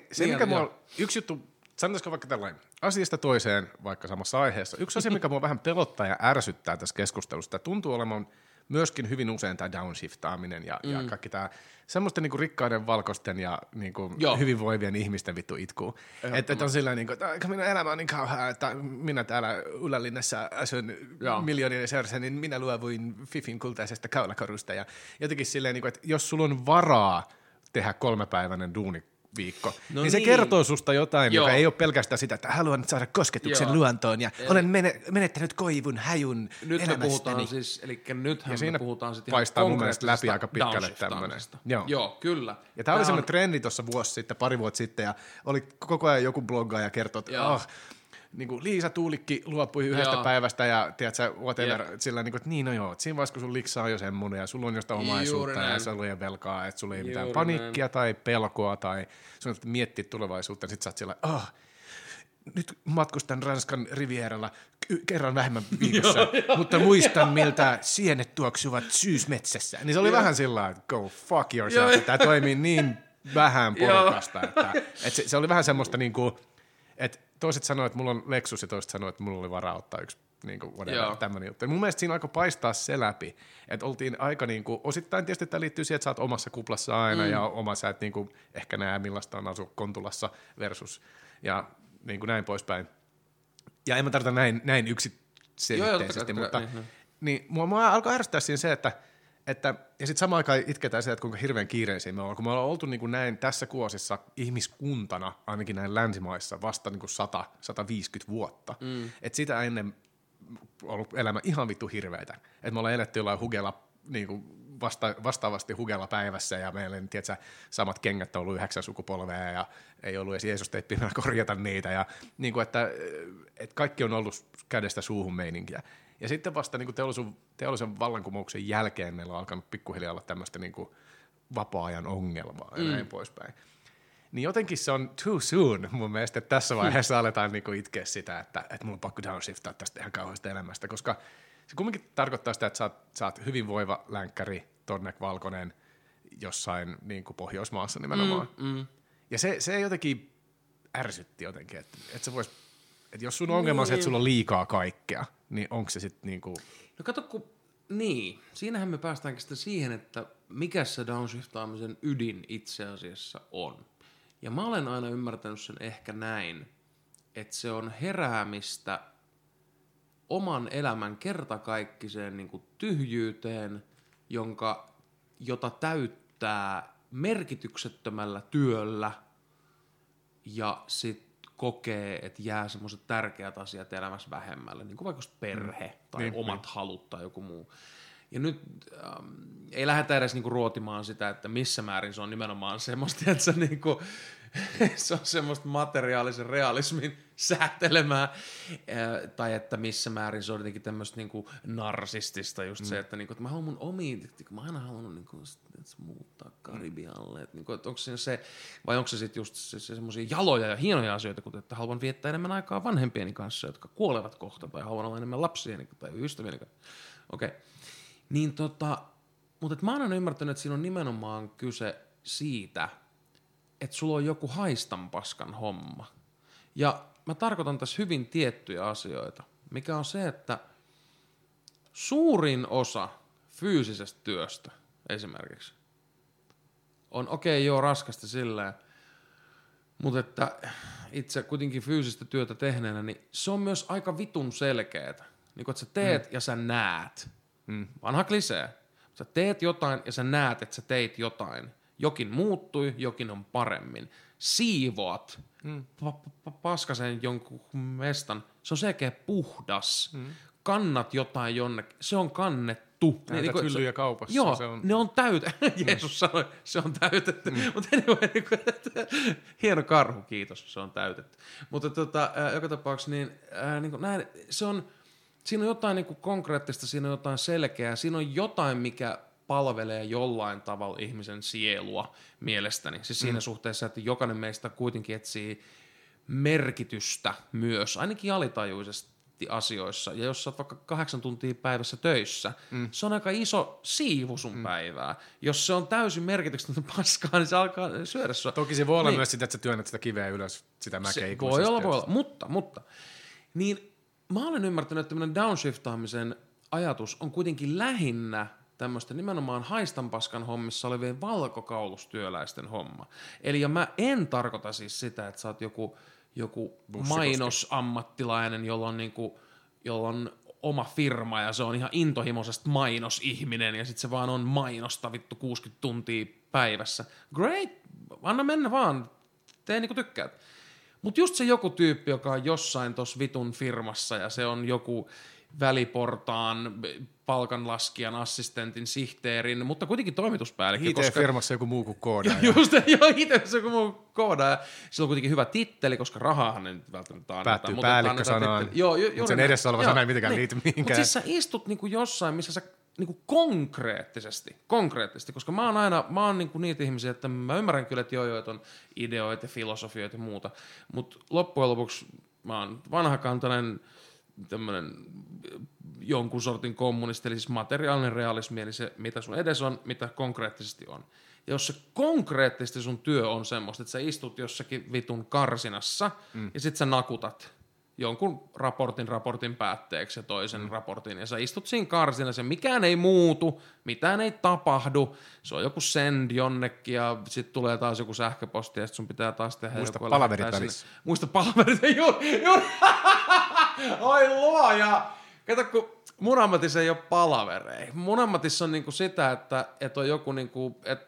yksi juttu, sanotaanko vaikka tällainen, asiasta toiseen vaikka samassa aiheessa. Yksi asia, mikä mua vähän pelottaa ja ärsyttää tässä keskustelussa, tämä tuntuu olemaan myöskin hyvin usein tämä downshiftaaminen ja kaikki tämä semmoisten niinku rikkaiden, valkoisten ja niinku hyvinvoivien ihmisten vittu itkuu. Että on sillä niinku, että minun elämä on niin kauhaa, että minä täällä Ylälinnassa asun miljoonien seurassa, niin minä luovuin Fifin kultaisesta kaulakorusta. Ja jotenkin silleen, niinku, että jos sulla on varaa tehdä 3-päiväinen duuniviikko, niin se kertoo susta jotain, joka ei ole pelkästään sitä, että haluan saada kosketuksen luontoon ja eli olen menettänyt koivun hajun nyt elämästäni. Nythän me puhutaan sitten ihan konkreettisesta läpi aika pitkälle tämmöinen. Joo, kyllä. Ja tämä oli semmoinen trendi tuossa vuosi sitten, pari vuotta sitten, ja oli koko ajan joku bloggaaja kertoi, että niin Liisa Tuulikki luopui yhdestä päivästä ja tiedätkö, whatever, sillä että siinä vaiheessa kun sun liksaa on jo semmoinen ja sulla on josta omaisuutta ja salojen velkaa, että sulla ei mitään paniikkia tai pelkoa tai sun on miettiä tulevaisuutta, niin sit sä oot sillä, nyt matkustan Ranskan Rivieralla kerran vähemmän viikossa, mutta muistan, miltä sienet tuoksuvat syysmetsässä. Niin se oli vähän sillä lailla, että go fuck yourself, että tää toimii niin vähän porukasta, että se oli vähän semmoista niinku, että toiset sanoo, että mulla on Lexus ja toiset sanoo, että mulla oli varaa ottaa yksi tämmöinen juttu. Mun mielestä siinä alkoi paistaa se läpi, että oltiin aika niinku, osittain tietysti tämä liittyy siihen, että sä oot omassa kuplassa aina ja sä et niinku ehkä näe millaista on asua Kontulassa versus ja niinku näin poispäin. Ja en mä tarkoita näin yksiselitteisesti, mutta niin mua alkoi ärsyttää siinä se, että ja sitten samaan aikaan itketään sitä, että kuinka hirveän kiireisiä me ollaan, kun me ollaan oltu niin kuin näin tässä kuosissa ihmiskuntana, ainakin näin länsimaissa, vasta niin kuin 100-150 vuotta. Että sitä ennen ollut elämä ihan vittu hirveitä. Että me ollaan eletty jollain hugella, niin kuin vastaavasti hugella päivässä ja meillä on tiedätkö, samat kengät on ollut 9 sukupolvea ja ei ollut edes Jeesus-teippinä korjata niitä. Ja, niin kuin, että kaikki on ollut kädestä suuhun meininkiä. Ja sitten vasta niin teollisen vallankumouksen jälkeen meillä on alkanut pikkuhiljaa olla tämmöistä niin vapaa-ajan ongelmaa ja näin poispäin. Niin jotenkin se on too soon mun mielestä, että tässä vaiheessa aletaan niin itkeä sitä, että mulla on pakko downshiftaa tästä ihan kauheasta elämästä, koska se kumminkin tarkoittaa sitä, että sä oot hyvin voiva länkkäri, Tornek Valkonen, jossain niin kuin Pohjoismaassa nimenomaan. Ja se jotenkin ärsytti jotenkin, että se vois, että jos sun ongelma on se, että sulla on liikaa kaikkea, niin onko se sitten niin kuin... No kato, kun... Niin, siinähän me päästäänkin sitten siihen, että mikä se downshiftaamisen ydin itse asiassa on. Ja mä olen aina ymmärtänyt sen ehkä näin, että se on heräämistä oman elämän kertakaikkiseen niin kuin tyhjyyteen, jota täyttää merkityksettömällä työllä ja sit kokee, että jää semmoiset tärkeät asiat elämässä vähemmälle, niin kuin vaikka perhe tai omat halut tai joku muu. Ja nyt ei lähdetä edes niinku ruotimaan sitä, että missä määrin se on nimenomaan semmoista, että niinku, se on semmoista materiaalisen realismin säätelemää, tai että missä määrin se on jotenkin tämmöistä niinku narsistista just se, että, niinku, että mä haluan mun omiin, mä aina haluan niinku, muuttaa Karibialle, että niinku, et onko se se, vai onko se sitten just se semmoisia jaloja ja hienoja asioita, kuten että haluan viettää enemmän aikaa vanhempieni kanssa, jotka kuolevat kohta, tai haluan olla enemmän lapsieni tai ystävieni kanssa. Okei. Niin mutta mä oon aina ymmärtänyt, että siinä on nimenomaan kyse siitä, että sulla on joku haistan paskan homma. Ja mä tarkoitan tässä hyvin tiettyjä asioita, mikä on se, että suurin osa fyysisestä työstä esimerkiksi on raskasta silleen, mutta että itse kuitenkin fyysistä työtä tehneenä, niin se on myös aika vitun selkeätä. Niin kun sä teet ja sä näet. Vanha klisee. Sä teet jotain ja sä näet, että sä teit jotain. Jokin muuttui, jokin on paremmin. Siivoat paskasen jonkun mestan. Se on selkeä puhdas. Kannat jotain jonnekin. Se on kannettu. Näytät hyllyjä kaupassa. Joo, se on... ne on täytetty. Jeesus sanoi, se on täytetty. Mutta hieno karhu, kiitos, se on täytetty. Mutta joka tapauksessa se on... Siinä on jotain niin kuin konkreettista, siinä on jotain selkeää, siinä on jotain, mikä palvelee jollain tavalla ihmisen sielua mielestäni. Siis siinä suhteessa, että jokainen meistä kuitenkin etsii merkitystä myös, ainakin alitajuisesti asioissa. Ja jos sä oot vaikka 8 tuntia päivässä töissä, se on aika iso siivu sun päivää. Jos se on täysin merkityksetöntä paskaa, niin se alkaa syödä sua. Toki se voi olla myös sitä, että sä työnnät sitä kiveä ylös, sitä mäkeä ikuisesti. Voi olla, mutta niin... Mä olen ymmärtänyt, että tämmöinen downshiftaamisen ajatus on kuitenkin lähinnä tämmöistä nimenomaan haistanpaskan hommissa olevien valkokaulustyöläisten homma. Eli ja mä en tarkoita siis sitä, että sä oot joku mainosammattilainen, jolla on oma firma ja se on ihan intohimoisesti mainosihminen ja sit se vaan on mainosta vittu 60 tuntia päivässä. Great, anna mennä vaan, tee niinku tykkäät. Mutta just se joku tyyppi, joka on jossain tuossa vitun firmassa ja se on joku väliportaan palkanlaskijan, assistentin, sihteerin, mutta kuitenkin toimituspäällikkö. IT-firmassa joku muu kuin koodaaja. Joo, IT-firmassa joku muu kuin koodaaja. Sillä on kuitenkin hyvä titteli, koska rahaahan ei nyt välttämättä annetaan. Päättyy päällikkösanaan, mutta sen edessä oleva sana ei mitenkään liity mihinkään. Mutta siis sä istut niinku jossain, missä sä niinku konkreettisesti, koska mä oon niinku niitä ihmisiä, että mä ymmärrän kyllä, että joita on ideoita, filosofioita ja muuta, mutta loppujen lopuksi mä oon vanhakantainen tämmönen jonkun sortin kommunisti, eli siis materiaalinen realismi, eli se, mitä sun edes on, mitä konkreettisesti on. Ja jos se konkreettisesti sun työ on semmoista, että sä istut jossakin vitun karsinassa ja sit sä nakutat jonkun raportin päätteeksi ja toisen raportin, ja sä istut siinä karsinassa, mikään ei muutu, mitään ei tapahdu, se on joku send jonnekin, ja sit tulee taas joku sähköposti, ja sit sun pitää taas tehdä muista joku... Muista palaverit välissä. Juuri. Oi luoja! Kato, kun mun ammatissa ei ole palavereja. Mun ammatissa on niinku sitä, että on joku niinku, että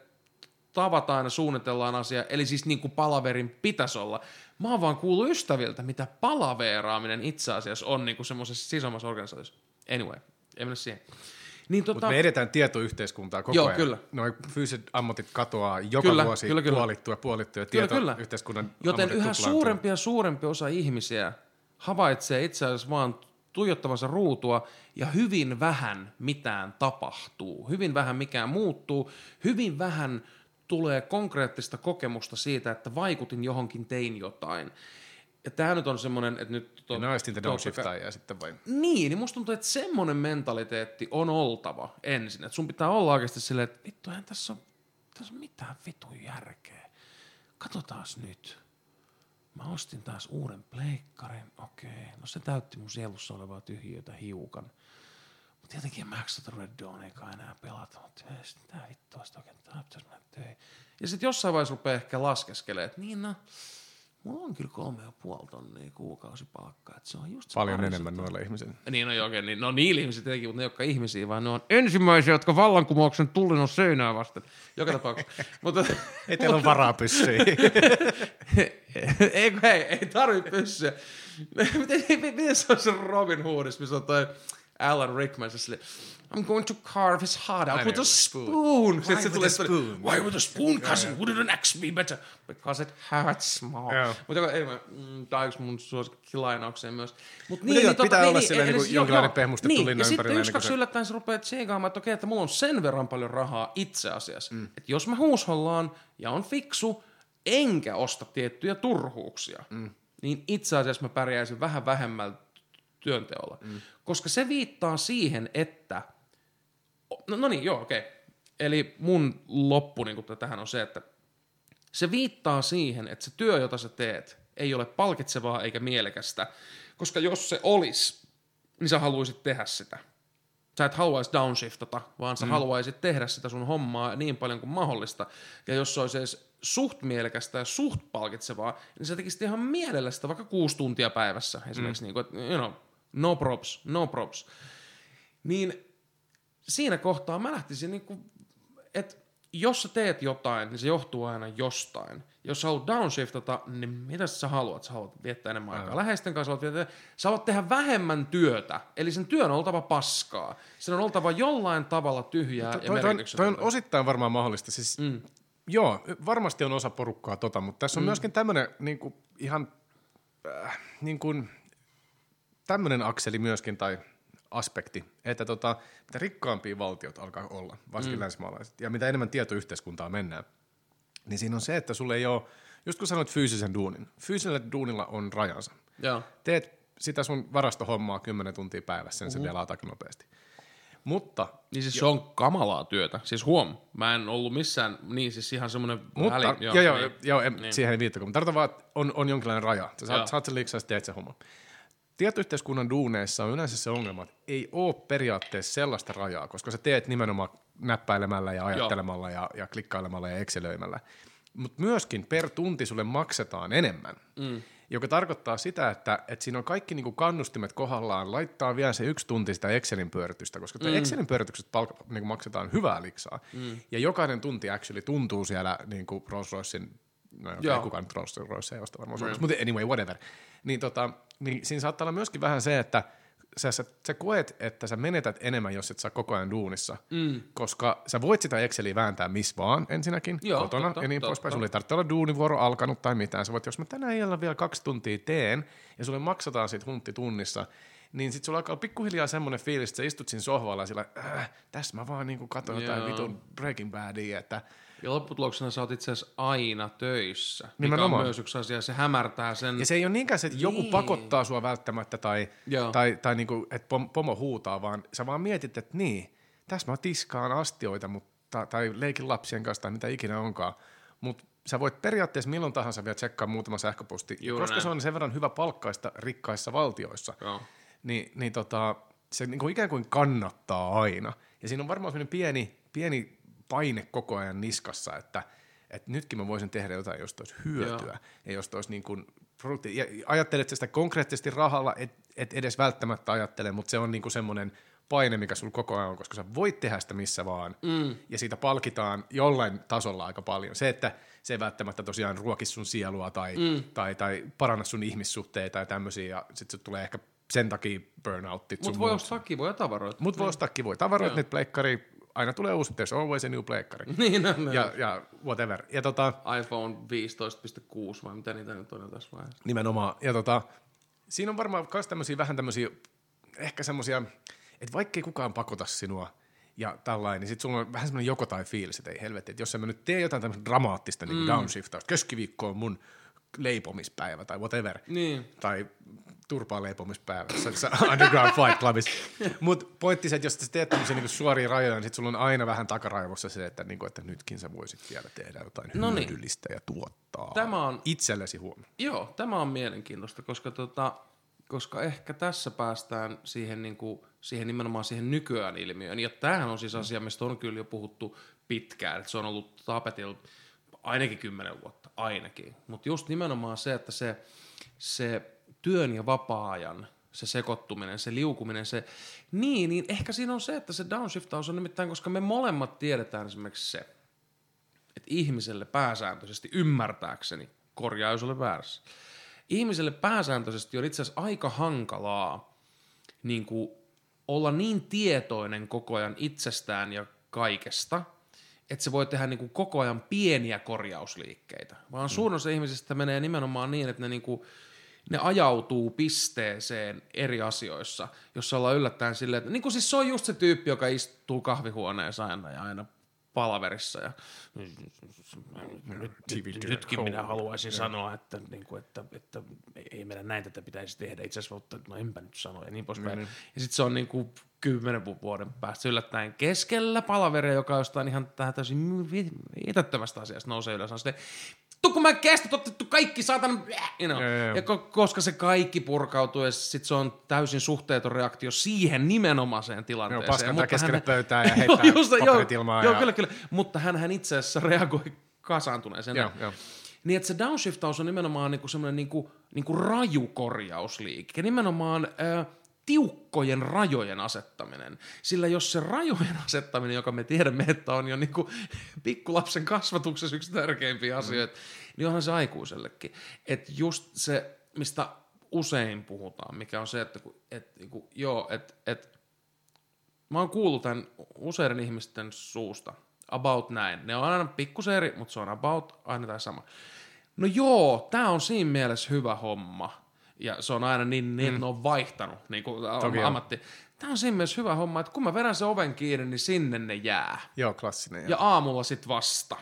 tavataan ja suunnitellaan asiaa, eli siis niinku palaverin pitäisi olla. Mä oon vaan kuullut ystäviltä, mitä palaveeraaminen itse asiassa on niin kuin semmoisessa isommassa organisaatiossa. Anyway, ei mennä siihen. Niin, mutta me edetään tietoyhteiskuntaa koko ajan. Kyllä. Noi fyysiset ammatit katoaa joka vuosi puolittua tietoyhteiskunnan. Joten yhä suurempi ja suurempi osa ihmisiä havaitsee itse asiassa vaan tuijottavansa ruutua ja hyvin vähän mitään tapahtuu. Hyvin vähän mikään muuttuu, hyvin vähän... tulee konkreettista kokemusta siitä, että vaikutin johonkin, tein jotain. Ja tämähän nyt on semmoinen, että nyt... Ja naisten te downshiftaajia sitten vai? Niin musta tuntuu, että semmoinen mentaliteetti on oltava ensin. Että sun pitää olla oikeasti silleen, että vittu, eihän tässä on mitään vitun järkeä. Katsotaas nyt. Mä ostin taas uuden pleikkarin. Okei, no se täytti mun sielussa olevaa tyhjiötä hiukan. Mutta jotenkin mä eksota Red Dawn eikä enää pelata. Mutta tää vittua sitä oikein taaptais mennä töihin. Ja sit jossain vaiheessa rupeaa ehkä laskeskelemaan, että niin no... Mulla on kyllä 3,5 tonnia kuukausipalkkaa, että se on just... Paljon enemmän noille ihmisille. Niin, no joo, okay, niin, no niillä ihmisillä tietenkin, mutta ne, jotka ihmisiä, vaan ne on ensimmäisiä, jotka vallankumouksen tullinnon seinää vasten. Joka tapauksessa. Ei teillä ole varaa pyssyä. Ei tarvitse pyssyä. Miten se on se Robin Hoodissa, missä on toi Alan Rickman, se silleen... I'm going to carve his heart out with a spoon. Why with a spoon? Why with a spoon, cousin? Wouldn't an axe be better? Because it hurts small. Mutta tämä on yksi mun suosikkilainukseen myös. Mutta pitää olla silleen jonkinlainen pehmustettu linna ympärillä. Ja sitten yksi yllättäen se rupeaa tseikaamaan, että okei, että mulla on sen verran paljon rahaa itse asiassa. Että jos mä huushollaan ja on fiksu, enkä osta tiettyjä turhuuksia, niin itse asiassa mä pärjäisin vähän vähemmällä työnteolla. Koska se viittaa siihen, että no niin, joo, okei. Okay. Eli mun loppu niin kun tähän on se, että se viittaa siihen, että se työ, jota sä teet, ei ole palkitsevaa eikä mielekästä, koska jos se olisi, niin sä haluaisit tehdä sitä. Sä et haluaisi downshiftata, vaan sä haluaisit tehdä sitä sun hommaa niin paljon kuin mahdollista. Ja jos se olisi edes suht mielekästä ja suht palkitsevaa, niin sä tekisit ihan mielellä sitä vaikka 6 tuntia päivässä. Esimerkiksi niin kuin, että you know, no props. Niin... Siinä kohtaa mä lähtisin, niin kuin, että jos sä teet jotain, niin se johtuu aina jostain. Jos sä haluat downshiftata, niin mitä sä haluat? Sä haluat viettää enemmän aikaa läheisten kanssa, sä haluat tehdä vähemmän työtä. Eli sen työn on oltava paskaa. Sen on oltava jollain tavalla tyhjää ja merkityksetöntä. Toi on osittain varmaan mahdollista. Siis, joo, varmasti on osa porukkaa tota, mutta tässä on myöskin tämmöinen niin kuin, ihan niin kuin, tämmöinen akseli myöskin tai... aspekti, että mitä rikkaampia valtiot alkaa olla, varsinkin länsimaalaiset, ja mitä enemmän tietoyhteiskuntaa mennään, niin siinä on se, että sulle ei ole, just kun sanoit fyysisen duunin, fyysisellä duunilla on rajansa. Joo. Teet sitä sun varastohommaa 10 tuntia päivässä, sen se vielä aika nopeasti. Mutta... Niin siis se on kamalaa työtä, siis huom, mä en ollut missään, niin siis ihan semmoinen... Mutta siihen ei viittakaan, mutta tarvitaan vaan, että on jonkinlainen raja, saat sen liiksaa, teet sen homman. Tietoyhteiskunnan duuneissa on yleensä se ongelma, että ei ole periaatteessa sellaista rajaa, koska sä teet nimenomaan näppäilemällä ja ajattelemalla ja klikkailemalla ja ekselöimällä. Mutta myöskin per tunti sulle maksetaan enemmän, joka tarkoittaa sitä, että siinä on kaikki niinku kannustimet kohdallaan, laittaa vielä se 1 tunti sitä Excelin pyöritystä, koska Excelin pyöritykset niinku maksetaan hyvää liksaa. Ja jokainen tunti actually tuntuu siellä niinku Rolls-Roycen, no ei kukaan nyt Rolls-Royce ei osta varmaan Suomessa, mutta anyway, whatever. Niin siinä saattaa olla myöskin vähän se, että sä koet, että sä menetät enemmän, jos et saa koko ajan duunissa, koska sä voit sitä Exceliä vääntää missä vaan ensinnäkin, kotona ja niin poispäin. Sulla ei tarvitse olla duunivuoro alkanut tai mitään. Sä voit, jos mä tänään illalla vielä 2 tuntia teen ja sulle maksataan siitä huntti tunnissa, niin sit sulla alkaa pikkuhiljaa semmoinen fiilis, että sä istut siinä sohvalla ja sillä tässä mä vaan niin katon jotain vitun Breaking Badia, että... Ja lopputuloksena sä oot itse asiassa aina töissä, mikä on myös yksi asia, se hämärtää sen. Ja se ei ole niinkään se, että joku pakottaa sua välttämättä tai niinku, että pomo huutaa, vaan sä vaan mietit, että niin, tässä mä tiskaan astioita tai leikin lapsien kanssa tai mitä ikinä onkaan, mutta sä voit periaatteessa milloin tahansa vielä tsekkaa muutama sähköposti, koska se on sen verran hyvä palkkaista rikkaissa valtioissa, niin se niinku ikään kuin kannattaa aina. Ja siinä on varmaan sellainen pieni paine koko ajan niskassa, että nytkin mä voisin tehdä jotain, josta olisi hyötyä. Ja josta olisi niin kuin ja ajattelet sitä konkreettisesti rahalla, et edes välttämättä ajattele, mutta se on niin kuin semmoinen paine, mikä sulla koko ajan on, koska sä voit tehdä sitä missä vaan, ja siitä palkitaan jollain tasolla aika paljon. Se, että se ei välttämättä tosiaan ruoki sun sielua tai paranna sun ihmissuhteita ja tämmöisiä, ja sit se tulee ehkä sen takia burnoutit. Mutta voi ostaa kivoja tavaroita. Nyt pleikkari. Aina tulee uusi, there's always a new pleikkari. Niin on. Ja whatever. Ja iPhone 15.6 vai mitä niitä nyt on tässä vaiheessa? Nimenomaan. Ja siinä on varmaan myös vähän tämmöisiä, ehkä semmoisia, että vaikkei kukaan pakota sinua ja tällainen, niin sit sulla on vähän semmoinen joko tai fiilis, että ei helvetti, että jos en mä nyt tee jotain tämmöistä dramaattista niin downshiftausta, keskiviikko on mun leipomispäivä tai whatever. Niin. Tai turpaa leipomispäivä, se Underground Fight Clubissa. Mutta pointti se, että jos teet tämmöisiä niinku suoria rajoja, niin sit sulla on aina vähän takaraivossa se, että, niinku, että nytkin sä voisit vielä tehdä jotain hyödyllistä ja tuottaa itsellesi huomioon. Joo, tämä on mielenkiintoista, koska ehkä tässä päästään siihen, niinku, siihen nimenomaan siihen nykyään ilmiöön. Ja tämähän on siis asia, mistä on kyllä jo puhuttu pitkään, että se on ollut tapetilla ainakin 10 vuotta, ainakin. Mutta just nimenomaan se, että se työn ja vapaa-ajan, se sekoittuminen, se liukuminen, se niin ehkä siinä on se, että se downshiftaus on nimittäin, koska me molemmat tiedetään esimerkiksi se, että ihmiselle pääsääntöisesti ymmärtääkseni, korjaa jos olen väärässä, ihmiselle pääsääntöisesti on itse asiassa aika hankalaa niin kuin olla niin tietoinen koko ajan itsestään ja kaikesta, että se voi tehdä niin kuin koko ajan pieniä korjausliikkeitä, vaan suurin osa ihmisistä menee nimenomaan niin, että ne ajautuu pisteeseen eri asioissa, jossa ollaan yllättäen silleen, että niin kuin siis se on just se tyyppi, joka istuu kahvihuoneessa aina palaverissa. Ja nytkin minä haluaisin sanoa, että ei meidän näin tätä pitäisi tehdä itse asiassa, mutta no enpä nyt sano ja niin poispäin. Ja sitten se on niin kuin 10 vuoden päästä yllättäen keskellä palaveria, joka jostain ihan täysin itättömästä asiasta nousee ylös, on silleen, kun mä kestät otettu kaikki saatan, ja koska se kaikki purkautuu ja sit se on täysin suhteeton reaktio siihen nimenomaiseen tilanteeseen. Joo, paskantaa keskelle pöytää ja heittää paperit ilmaa. Joo, kyllä. Mutta hän itse asiassa reagoi kasaantuneeseen. Joo. Niin, että se downshiftaus on nimenomaan niinku semmoinen niinku raju korjausliike. Nimenomaan tiukkojen rajojen asettaminen. Sillä jos se rajojen asettaminen, joka me tiedämme, että on jo niinku pikkulapsen kasvatuksessa yksi tärkeimpiä asioita, niin onhan se aikuisellekin. Että just se, mistä usein puhutaan, mikä on se, että mä oon kuullut tämän useiden ihmisten suusta, about näin. Ne on aina pikkusen eri, mutta se on about aina tai sama. No joo, tää on siinä mielessä hyvä homma. Ja se on aina niin että ne on vaihtanut niin kuin ammatti. Tämä on siinä mielessä hyvä homma, että kun mä vedän sen oven kiinni, niin sinne ne jää. Joo, klassinen. Ja aamulla sit vasta.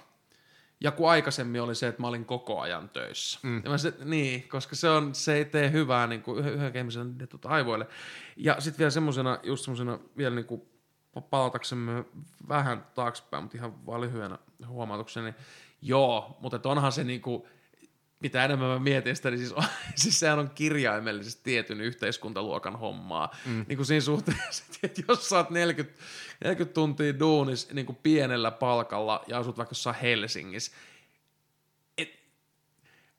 Ja kun aikaisemmin oli se, että mä olin koko ajan töissä. Koska se ei tee hyvää niin kuin yhden ihmisen aivoille. Ja sit vielä semmosena vielä niin kuin palataksemme vähän taaksepäin, mutta ihan vaan lyhyenä huomautuksena, niin joo, mutta onhan se niin kuin mitä enemmän mä mietin sitä, niin siis sehän on kirjaimellisesti tietyn yhteiskuntaluokan hommaa. Niin kuin siinä suhteessa, että jos sä oot 40 tuntia duunis niin kuin pienellä palkalla ja asut vaikka jossain Helsingissä,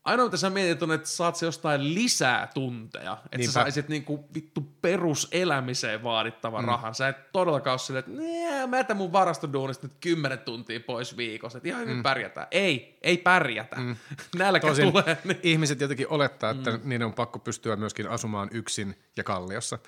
ainoa mitä sä mietit on, että saat se jostain lisää tunteja, että niinpä sä saisit niinku vittu peruselämiseen vaadittavan rahan. Sä et todellakaan ole silleen, että mä jätän mun varastoduunista nyt 10 tuntia pois viikossa, että ihan hyvin pärjätään. Ei pärjätä. Nälkä tosin tulee. Ihmiset jotenkin olettaa, että niiden on pakko pystyä myöskin asumaan yksin ja Kalliossa.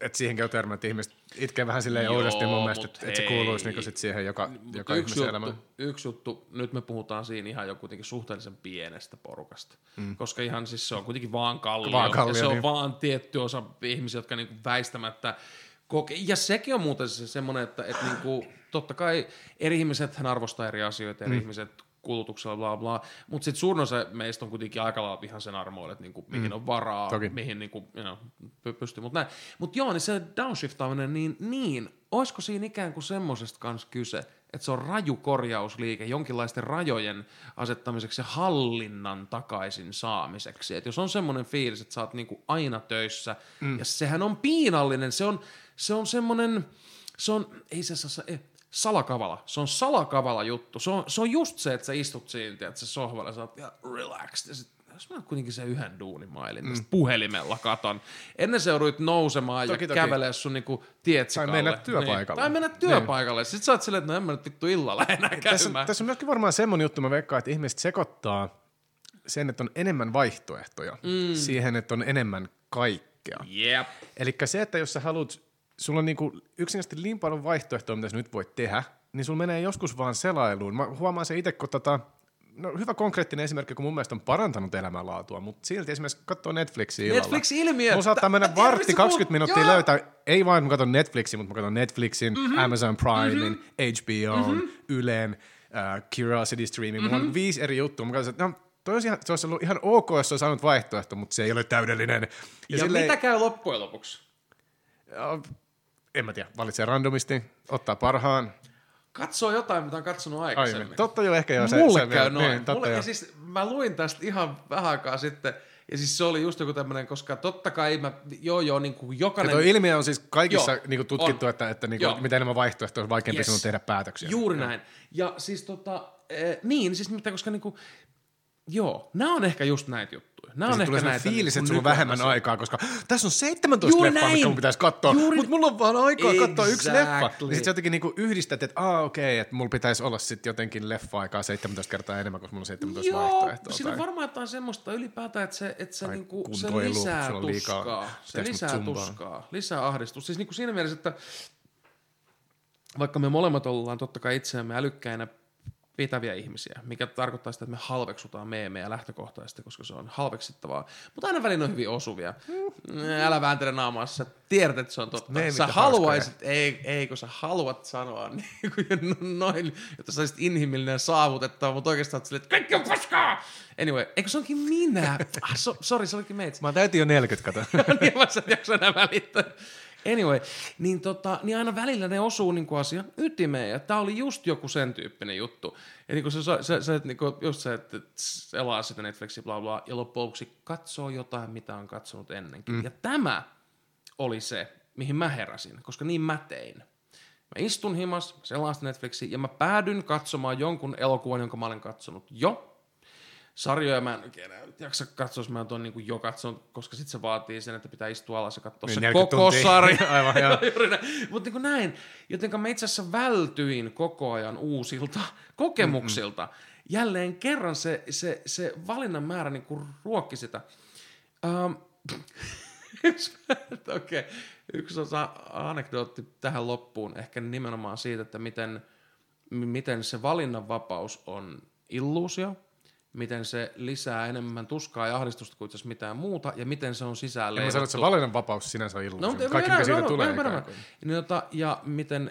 Et siihen käy termä, että ihmiset itkee vähän silleen oikeasti mun mielestä, että se kuuluisi niinku sit siihen joka ihmisen elämään. Yksi juttu, nyt me puhutaan siinä ihan jo kuitenkin suhteellisen pienestä porukasta, koska ihan siis se on kuitenkin vaan Kallio ja se on niin vaan tietty osa ihmisiä, jotka niinku väistämättä kokee. Ja sekin on muuten se semmoinen, että niinku, totta kai eri ihmiset hän arvostaa eri asioita, eri ihmiset kulutuksella bla bla, mutta sitten suurin osa meistä on kuitenkin aika lailla ihan sen armoille, että niinku, mihin on varaa, toki mihin niinku, pystyy, mutta näin. Mutta joo, niin se downshiftaaminen, niin olisiko siinä ikään kuin semmoisesta kanssa kyse, että se on raju korjausliike jonkinlaisten rajojen asettamiseksi ja hallinnan takaisin saamiseksi. Että jos on semmoinen fiilis, että sä oot niinku aina töissä, ja sehän on piinallinen, se on semmoinen, se on, ei se saa, salakavala. Se on salakavala juttu. Se on just se, että sä istut siinä, että sä sohvalla ja sä oot relaxed. Ja sit, mä kuitenkin se yhden duunimailin tästä puhelimella katon. Ennen se jouduit nousemaan toki. Kävelee sun niinku tietsikalle. Tai mennä työpaikalle. Sitten sä oot silleen, että no en mä nyt vittu illalla enää käymään. Tässä on myöskin varmaan semmoinen juttu, mä veikkaan, että ihmiset sekoittaa sen, että on enemmän vaihtoehtoja siihen, että on enemmän kaikkea. Yep. Elikkä se, että jos sä haluat, sulla on niinku yksinkertaisesti niin paljon vaihtoehtoja, mitä sä nyt voit tehdä, niin sulla menee joskus vaan selailuun. Mä huomaan se itse, kun no hyvä konkreettinen esimerkki, kun mun mielestä on parantanut elämänlaatua, mutta silti esimerkiksi katsoo Netflixiä illalla. Netflix-ilmiö. Mulla saattaa mennä vartti 20 minuuttia löytää, ei vaan mä katson Netflixiä, mutta mä katson Netflixin, Amazon Primein, HBOn, Ylen, Curiosity Streamin. Mulla on 5 eri juttua. Mä katson, että Se olisi ollut ihan ok, jos olisi saanut vaihtoehto, mutta se ei ole täydellinen. Ja mitä käy loppujen lopuksi? En mä tiedä, valitsee randomisti, ottaa parhaan. Katsoo jotain, mitä on katsonut aikaisemmin. Totta jo, ehkä jo. Mulle käy noin. Siis, mä luin tästä ihan vähän aikaa sitten, ja siis se oli just joku tämmöinen, koska totta kai mä, niin kuin jokainen... Ja toi ilmiö on siis kaikissa niin tutkittu, on. että niin kuin, mitä enemmän vaihtoehtoja on vaikeampi sinun tehdä päätöksiä. Juuri näin. Ja siis koska niin kuin, nämä on ehkä just näitä juttuja. Nämä on ehkä näitä fiilis, että sulla on vähemmän aikaa, koska tässä on 17 leffaa, mikä mun pitäisi katsoa, mutta mulla on vaan aikaa katsoa yksi leffa. Niin sitten jotenkin niinku yhdistät, että että mulla pitäisi olla sitten jotenkin leffa-aikaa 17 kertaa enemmän, koska mulla on 17 vaihtoehtoa. Siinä on varmaan jotain semmoista ylipäätään, että se lisää tuskaa. Se lisää tuskaa, lisää ahdistusta. Siis niinku siinä mielessä, että vaikka me molemmat ollaan totta kai itseämme älykkäinä pitäviä ihmisiä, mikä tarkoittaa sitä, että me halveksutaan meemejä lähtökohtaisesti, koska se on halveksittavaa. Mutta aina välillä on hyvin osuvia. Älä vääntele naamassa. Tiedät, että se on totta. Sä haluaisit, kun sä haluat sanoa noin, jotta sä olisit inhimillinen ja saavutettava, mutta oikeastaan olet silleen, että kaikki on paskaa! Anyway, eikö se onkin minä? Sori, se olikin meitä. Mä täytin jo 40, kato. Niin, mä sä et jaksa enää välittää. Anyway, niin aina välillä ne osuu niinku asian ytimeen, ja tää oli just joku sen tyyppinen juttu. Ja niinku että elaa sitä Netflixiä, bla bla, ja loppujen lopuksi katsoo jotain, mitä on katsonut ennenkin. Ja tämä oli se, mihin mä heräsin, koska niin mä tein. Mä istun himas, selaan sitä Netflixiä, ja mä päädyn katsomaan jonkun elokuvan, jonka mä olen katsonut jo. Sarjoja mä en oikein jaksa katsoa, jos mä oon niinku jo katsonut, koska sit se vaatii sen, että pitää istua alas ja katsoa se koko sarja. Aivan, joo. Mutta niin näin, jotenka mä itse asiassa vältyin koko ajan uusilta kokemuksilta. Jälleen kerran se valinnan määrä niinku ruokki sitä. Yksi osa anekdootti tähän loppuun, ehkä nimenomaan siitä, että miten se valinnanvapaus on illuusio. Miten se lisää enemmän tuskaa ja ahdistusta kuin itse mitään muuta, ja miten se on sisällä. Ja mä sanon, että se valinnanvapaus sinänsä on illuusio. Kaikki, mikä siitä tulee. Ja miten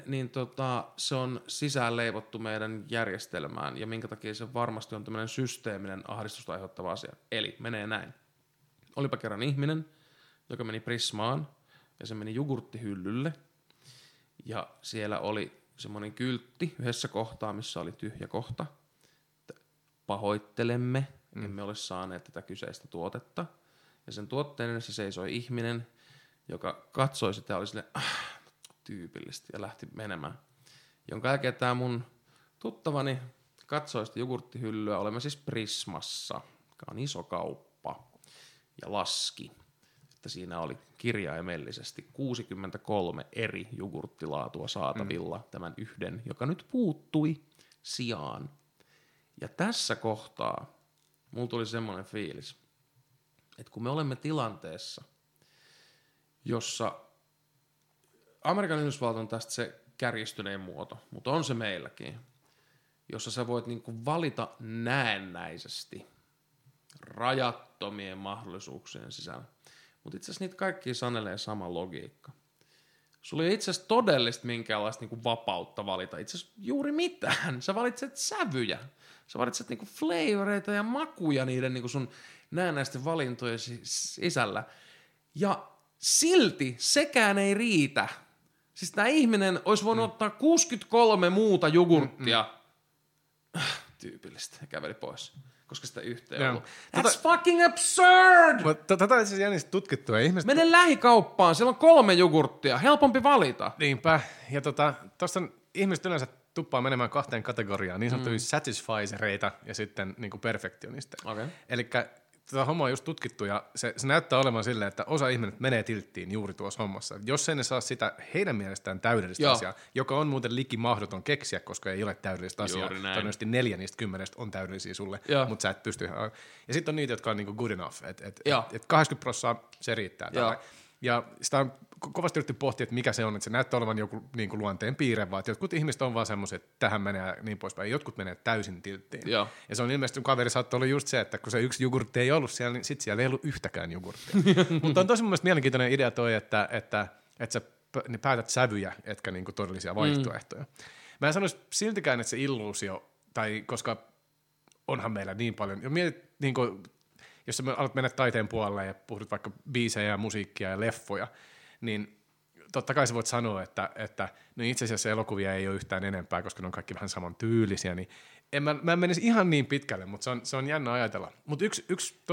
se on sisään leivottu meidän järjestelmään, ja minkä takia se varmasti on tämmöinen systeeminen ahdistusta aiheuttava asia. Eli menee näin. Olipa kerran ihminen, joka meni Prismaan, ja se meni jogurttihyllylle, ja siellä oli semmoinen kyltti yhdessä kohtaa, missä oli tyhjä kohta. Pahoittelemme, emme ole saaneet tätä kyseistä tuotetta. Ja sen tuotteen edessä seisoi ihminen, joka katsoi sitä ja oli silleen tyypillisesti ja lähti menemään. Jonka jälkeen tämä mun tuttavani katsoi sitä jogurttihyllyä. Olemme siis Prismassa, joka on iso kauppa. Ja laski, että siinä oli kirjaimellisesti 63 eri jogurttilaatua saatavilla tämän yhden, joka nyt puuttui sijaan. Ja tässä kohtaa mulla tuli semmoinen fiilis, että kun me olemme tilanteessa, jossa Amerikan Yhdysvallat on tästä se kärjistyneen muoto, mutta on se meilläkin, jossa sä voit niinku valita näennäisesti rajattomien mahdollisuuksien sisällä. Mutta itse asiassa niitä kaikkia sanelee sama logiikka. Sulla ei itse asiassa todellista minkäänlaista niinku vapautta valita itse asiassa juuri mitään. Sä valitset sävyjä. Sä valitset niinku flavoreita ja makuja niiden niinku sun näennäisten valintojen sisällä. Ja silti sekään ei riitä. Siis tää ihminen olisi voinut ottaa 63 muuta jogurttia. Tyypillistä. Käveli pois, koska sitä yhteen ollut. That's fucking absurd! Tätä on siis jännistä tutkittua. Mene lähikauppaan, siellä on 3 jogurttia. Helpompi valita. Niinpä. Ja tosta ihmiset yleensä tuppaa menemään 2 kategoriaan, niin sanottuja satisficereita ja sitten niin kuin perfektionisteja. Okay. Elikkä tätä hommaa on just tutkittu, ja se näyttää olevan silleen, että osa ihminen menee tilttiin juuri tuossa hommassa. Jos ei ne saa sitä heidän mielestään täydellistä asiaa, joka on muuten mahdoton keksiä, koska ei ole täydellistä asiaa. Todennäköisesti 4/10 on täydellisiä sulle, mutta sä et pysty. Ja sitten on niitä, jotka on niin kuin good enough, että 80% se riittää. Ja sitä on kovasti yritetty pohtia, että mikä se on, että se näyttää olevan joku niin kuin luonteen piirre, vaan jotkut ihmiset on vaan semmoiset, että tähän menee niin poispäin, jotkut menee täysin tilttiin. Joo. Ja se on ilmeisesti, kun kaveri saattoi olla just se, että kun se yksi jogurtti ei ollut siellä, niin sitten siellä ei ollut yhtäkään jogurttia. Mutta on tosi mun mielestä mielenkiintoinen idea toi, että sä ne päätät sävyjä, etkä niin kuin todellisia vaihtoehtoja. Mä en sanoisi siltikään, että se illuusio, koska onhan meillä niin paljon. Ja mietit, niin kuin, jos sä alat mennä taiteen puolelle ja puhut vaikka biisejä ja musiikkia ja leffoja, niin totta kai sä voit sanoa, että no itse asiassa elokuvia ei ole yhtään enempää, koska ne on kaikki vähän saman tyylisiä, niin mä en menisi ihan niin pitkälle, mutta se on jännä ajatella. Mut yksi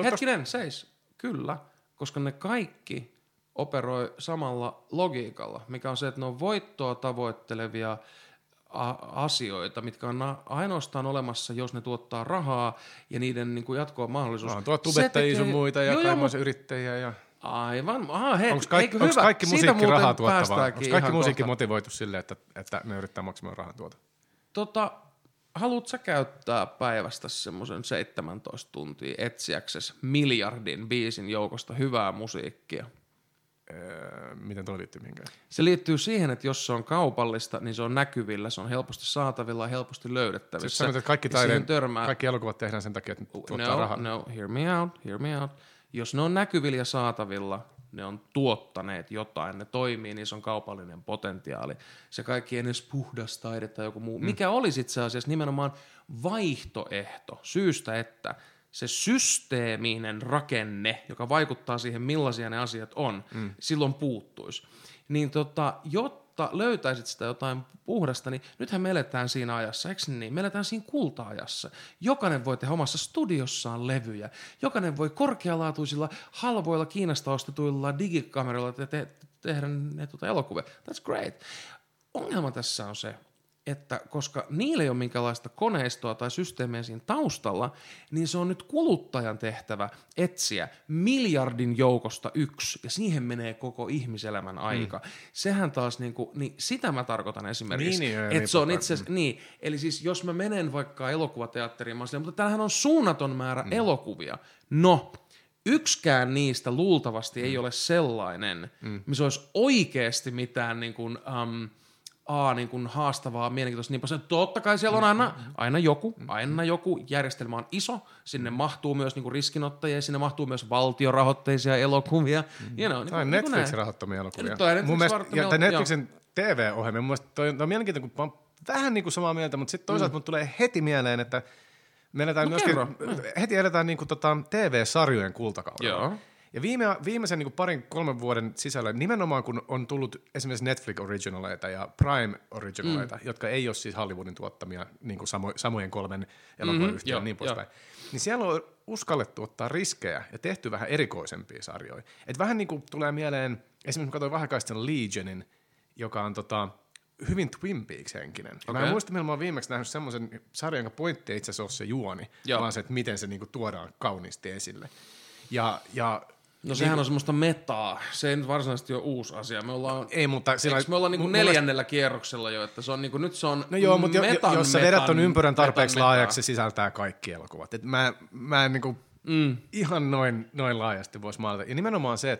hetkinen, seis. Kyllä, koska ne kaikki operoi samalla logiikalla, mikä on se, että ne on voittoa tavoittelevia asioita, mitkä on ainoastaan olemassa, jos ne tuottaa rahaa ja niiden niin kuin jatkoa mahdollisuus. No, tuo tubettajia sun muita ja kaimoisen yrittäjiä ja... Aivan. Onko kaikki musiikki rahaa tuottavaa? Onko kaikki musiikki motivoitu sille, että ne yrittää maksimaan rahaa tuota? Haluatko sä käyttää päivästä semmoisen 17 tuntia etsiäksesi miljardin biisin joukosta hyvää musiikkia? Miten tuo liittyy mihinkään? Se liittyy siihen, että jos se on kaupallista, niin se on näkyvillä, se on helposti saatavilla ja helposti löydettävissä. Siis sanotaan, että kaikki elokuvat tehdään sen takia, että tuottaa rahaa. No, hear me out. Jos ne on näkyvillä ja saatavilla, ne on tuottaneet jotain, ne toimii, niissä on kaupallinen potentiaali. Se kaikki ei edes puhdas taide tai joku muu. Mikä olisi itse asiassa nimenomaan vaihtoehto syystä, että se systeeminen rakenne, joka vaikuttaa siihen, millaisia ne asiat on, silloin puuttuisi. Niin jotta löytäisit sitä jotain puhdasta, niin nythän me eletään siinä ajassa, eikö niin? Me eletään siinä kulta-ajassa. Jokainen voi tehdä omassa studiossaan levyjä. Jokainen voi korkealaatuisilla, halvoilla, Kiinasta ostetuilla digikameroilla tehdä ne elokuvia. That's great. Ongelma tässä on se, että koska niillä ei ole minkäänlaista koneistoa tai systeemiä siinä taustalla, niin se on nyt kuluttajan tehtävä etsiä miljardin joukosta yksi, ja siihen menee koko ihmiselämän aika. Sehän taas, niin sitä mä tarkoitan esimerkiksi, että se on itse asiassa, niin, eli siis jos mä menen vaikka elokuvateatteriin, mä sanon, mutta täällähän on suunnaton määrä elokuvia, no, yksikään niistä luultavasti ei ole sellainen, missä olisi oikeasti mitään niin kuin... haastavaa, mielenkiintoista, niin paljon. Totta kai siellä on aina joku, järjestelmä on iso, sinne mahtuu myös niin kuin riskinottajia, sinne mahtuu myös valtiorahoitteisia elokuvia. Tai Netflix-rahoittamia elokuvia. Tai Netflixin TV-ohjelmia, mun mielestä toi on mielenkiintoinen, kun mä oon vähän niin kuin samaa mieltä, mutta sitten toisaalta mun tulee heti mieleen, että me eletään heti eletään niin kuin TV-sarjojen kultakaudella. Joo. Ja viimeisen niin kuin 2-3 vuoden sisällä, nimenomaan kun on tullut esimerkiksi Netflix-originaleita ja Prime-originaleita, jotka ei ole siis Hollywoodin tuottamia niin kuin samojen 3 elokuvayhtiön ja niin poispäin, niin siellä on uskallettu ottaa riskejä ja tehty vähän erikoisempia sarjoja. Et vähän niin kuin tulee mieleen, esimerkiksi katsoin vähän aikaa sitten Legionin, joka on hyvin Twin Peaks-henkinen. Okay. Mä en muista, milloin mä oon viimeksi nähnyt semmoisen sarjan, jonka pointti ei itse asiassa ole se juoni, vaan se, että miten se niin kuin tuodaan kauniisti esille. No sehän on semmoista metaa. Se ei nyt varsinaisesti ole uusi asia. Me ollaan niinku neljännellä kierroksella jo, että se on niinku, nyt se on metan. Jos sä vedät ton ympyrän tarpeeksi laajaksi, se sisältää kaikki elokuvat. Et mä en niinku ihan noin laajasti voisi maalata. Ja nimenomaan se,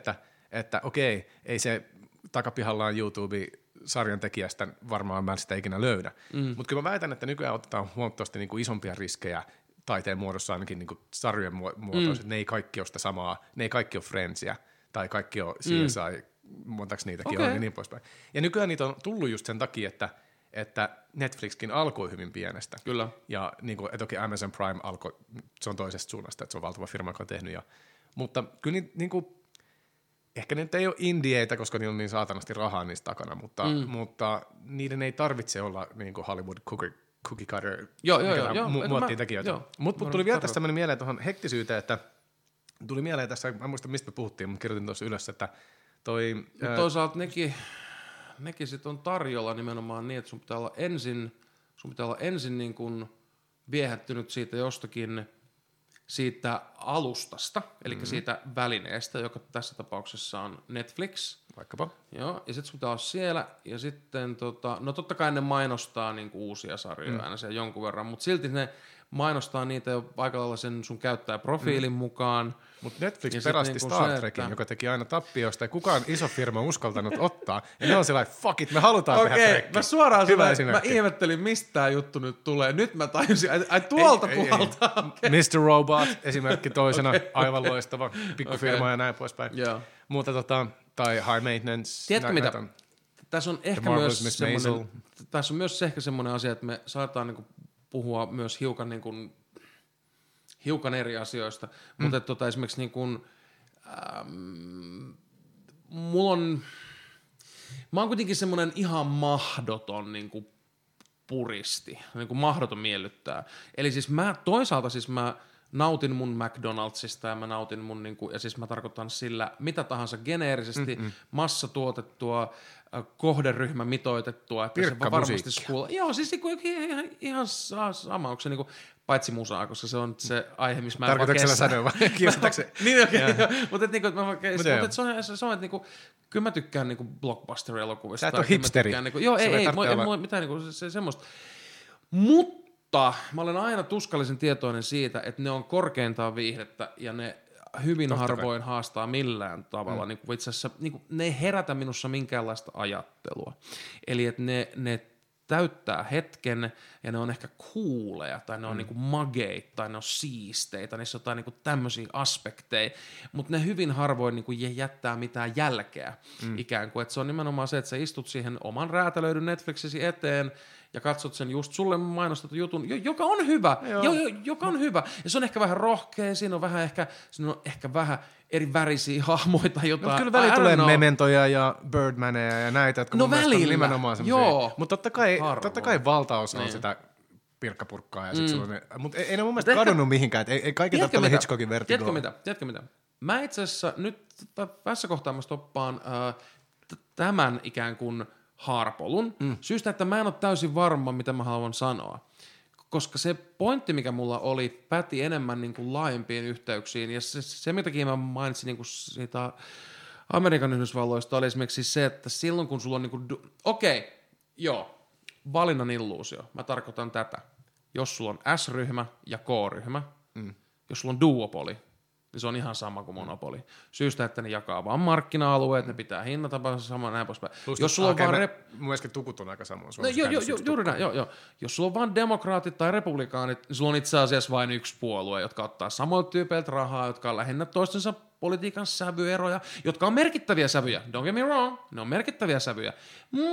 että okei, ei se takapihallaan YouTube-sarjan tekijästä varmaan mä sitä ikinä löydä. Mutta kyllä mä väitän, että nykyään otetaan huomattavasti niinku isompia riskejä taiteen muodossa ainakin niin kuin sarjojen muotoiset, ne ei kaikki ole sitä samaa, ne ei kaikki ole Friendsia, tai kaikki on CSI, montaks niitäkin on, ja niin poispäin. Ja nykyään niitä on tullut just sen takia, että Netflixkin alkoi hyvin pienestä. Kyllä. Ja niin kuin, toki Amazon Prime alkoi, se on toisesta suunnasta, että se on valtava firma, joka on tehnyt. Mutta kyllä niin kuin, ehkä ne ei ole indieitä, koska niillä on niin saatanasti rahaa niistä takana, mutta niiden ei tarvitse olla niin kuin Hollywood cookie cutter, muottiin tekijöitä. Mutta tuli vielä tästä mieleen tuohon hektisyyteen, että tuli mieleen tässä, mä en muista mistä me puhuttiin, mutta kirjoitin tuossa ylös, että toi... toisaalta nekin sit on tarjolla nimenomaan niin, että sun pitää olla ensin niin kuin viehättynyt siitä jostakin, siitä alustasta, eli siitä välineestä, joka tässä tapauksessa on Netflix. Vaikkapa. Joo, ja sitten sun pitää olla siellä, ja sitten no totta kai ne mainostaa niinku uusia sarjoja aina siellä jonkun verran, mutta silti ne mainostaa niitä jo aika lailla sen sun käyttäjäprofiilin mukaan. Mutta Netflix pelasti niinku Star Trekin, joka teki aina tappioista, ja kukaan iso firma uskaltanut ottaa, ja ne on sellainen, fuck it, me halutaan tehdä Trekkiä. Mä suoraan mä ihmettelin, mistä tämä juttu nyt tulee. Nyt mä tajusin, ai tuolta puolta. Okay. Mr. Robot esimerkki toisena, aivan loistava, pikkufirma ja näin poispäin. Yeah. Mutta tai Hard Maintenance. Tiedätkö mitä? Tässä on ehkä myös semmoinen asia, että me saataan niinku puhua myös hiukan niin kuin hiukan eri asioista, mutta esimerkiksi niin kuin, mä oon kuitenkin semmoinen ihan mahdoton niin kuin puristi, niin kuin mahdoton miellyttää. Eli siis mä toisaalta siis mä nautin mun McDonald'sista ja mä nautin mun, niin kuin, ja siis mä tarkoitan sillä mitä tahansa geneerisesti, massatuotettua, kohderyhmä mitoitettua, että se varmasti skuulla. Joo, siis ihan sama, onko se niin kuin, paitsi musaa, koska se on se aihe, missä mä en vaan kestä. Niin, okei. Mutta se on, että niinku, kyllä mä tykkään niinku blockbuster-elokuvista. Sä et ole hipsteri. Tykkään, niinku, joo, ei mitään niinku, semmoista. Mutta mä olen aina tuskallisen tietoinen siitä, että ne on korkeintaan viihdettä ja ne hyvin harvoin haastaa millään tavalla. Niinku, itse asiassa niinku, ne ei herätä minussa minkäänlaista ajattelua. Eli että ne täyttää hetken, ja ne on ehkä cooleja, tai ne on niinku mageita, tai ne on siisteitä, niissä on jotain niinku tämmöisiä aspekteja, mutta ne hyvin harvoin niinku jättää mitään jälkeä ikään kuin, että se on nimenomaan se, että sä istut siihen oman räätälöidyn Netflixisi eteen, ja katsot sen just sulle mainostetun jutun, joka on hyvä, joka on hyvä, ja se on ehkä vähän rohkea, siinä on ehkä vähän eri värisiä hahmoja tai jotain. No, kyllä välillä tulee Mementoja ja Birdmaneja ja näitä, jotka mun mielestä on nimenomaan semmoisia. Mutta totta kai valtaosa on sitä pirkkapurkkaa ja sit sellainen, mutta ei ne mun mielestä kadonnut mihinkään, että ei kaikki tarvitse Hitchcockin Vertigoa. Tiedätkö mitä? Mä itse asiassa nyt tässä kohtaa mä stoppaan tämän ikään kuin haarpolun syystä, että mä en ole täysin varma, mitä mä haluan sanoa. Koska se pointti, mikä mulla oli, päti enemmän niin kuin laajempiin yhteyksiin. Ja se mitä mä mainitsin niin kuin siitä Amerikan Yhdysvalloista, oli esimerkiksi se, että silloin kun sulla on niin kuin valinnan illuusio. Mä tarkoitan tätä. Jos sulla on S-ryhmä ja K-ryhmä, jos sulla on duopoli, niin se on ihan sama kuin monopoli. Syystä, että ne jakaa vaan markkina-alueet, ne pitää hinnatapansa samaan, näin poispäin. Jos sulla on vaan mun äsken tukut on aika samoin. Jos sulla on vaan demokraatit tai republikaanit, niin sulla on itse asiassa vain yksi puolue, jotka ottaa samoilta tyypeiltä rahaa, jotka on lähinnä toistensa politiikan sävyeroja, jotka on merkittäviä sävyjä. Don't get me wrong, ne on merkittäviä sävyjä.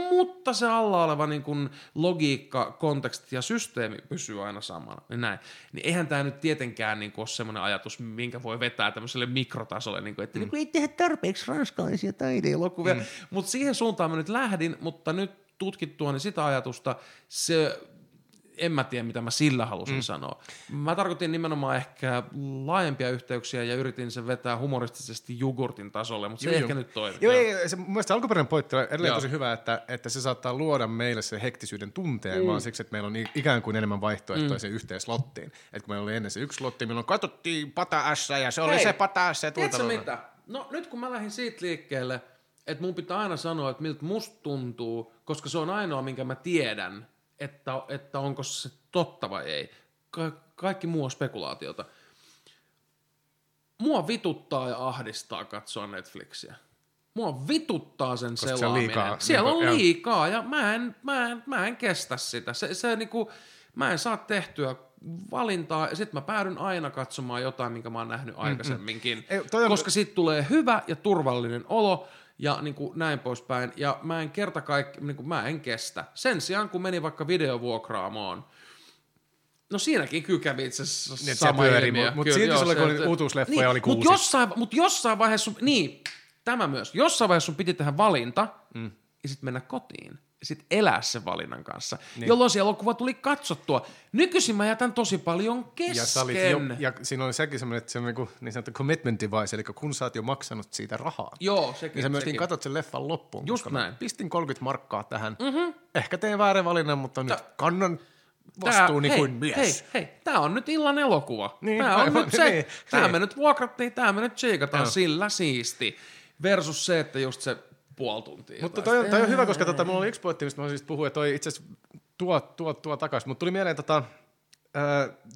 Mutta se alla oleva niin kun logiikka, konteksti ja systeemi pysyy aina samana. Niin eihän tämä nyt tietenkään niin kun ole semmoinen ajatus, minkä voi vetää tämmöiselle mikrotasolle, niin kun, että ei tehdä tarpeeksi ranskalaisia taideelokuvia. Mutta siihen suuntaan mä nyt lähdin, mutta nyt tutkittuani sitä ajatusta, se... En mä tiedä, mitä mä sillä halusin sanoa. Mä tarkoitin nimenomaan ehkä laajempia yhteyksiä ja yritin sen vetää humoristisesti jogurtin tasolle, mutta se ehkä nyt toimi. Joo, mun mielestä alkuperäinen pointti on edelleen tosi hyvä, että se saattaa luoda meille se hektisyyden tunteen, vaan siksi, että meillä on ikään kuin enemmän vaihtoehtoja sen yhteen slottiin. Että kun meillä oli ennen se yksi slotti, milloin katsottiin pata S ja se oli se pata S. Tiedätkö mitä? No nyt kun mä lähdin siitä liikkeelle, että mun pitää aina sanoa, että miltä musta tuntuu, koska se on ainoa, minkä mä tiedän, että onko se totta vai ei. Kaikki muu on spekulaatiota. Mua vituttaa ja ahdistaa katsoa Netflixiä. Mua vituttaa sen selaaminen. Siellä on liikaa ja mä en kestä sitä. Se niinku, mä en saa tehtyä valintaa ja sit mä päädyn aina katsomaan jotain, minkä mä oon nähnyt aikaisemminkin. Koska siitä tulee hyvä ja turvallinen olo. Ja niin kuin näin poispäin, ja mä en mä en kestä. Sen sijaan, kun meni vaikka videovuokraamoon, no siinäkin kyllä kävi itse asiassa sama ilmiö. Mutta silti sulla oli uutuusleffa ja oli kuusi. Mutta jossain vaiheessa sun piti tehdä valinta, ja sitten mennä kotiin, ja sitten elää sen valinnan kanssa, jolloin se elokuva tuli katsottua. Nykyisin mä jätän tosi paljon kesken. Ja siinä oli sekin semmoinen niin sanottu commitment device, eli kun sä oot jo maksanut siitä rahaa, niin sä myöskin katot sen leffan loppuun. Just näin. Pistin 30 markkaa tähän. Ehkä tein väärän valinnan, mutta nyt kannan vastuuni kuin mies. Hei, tää on nyt illan elokuva. Niin, tää on nyt se. Tää me nyt vuokrattiin, tää me nyt tsiikataan sillä siisti. Versus se, että just se puoli tuntia. Mutta toi on hyvä, koska mulla oli yksi pointti, mistä mä siis puhuin, ja toi itse asiassa tuo takaisin. Mutta tuli mieleen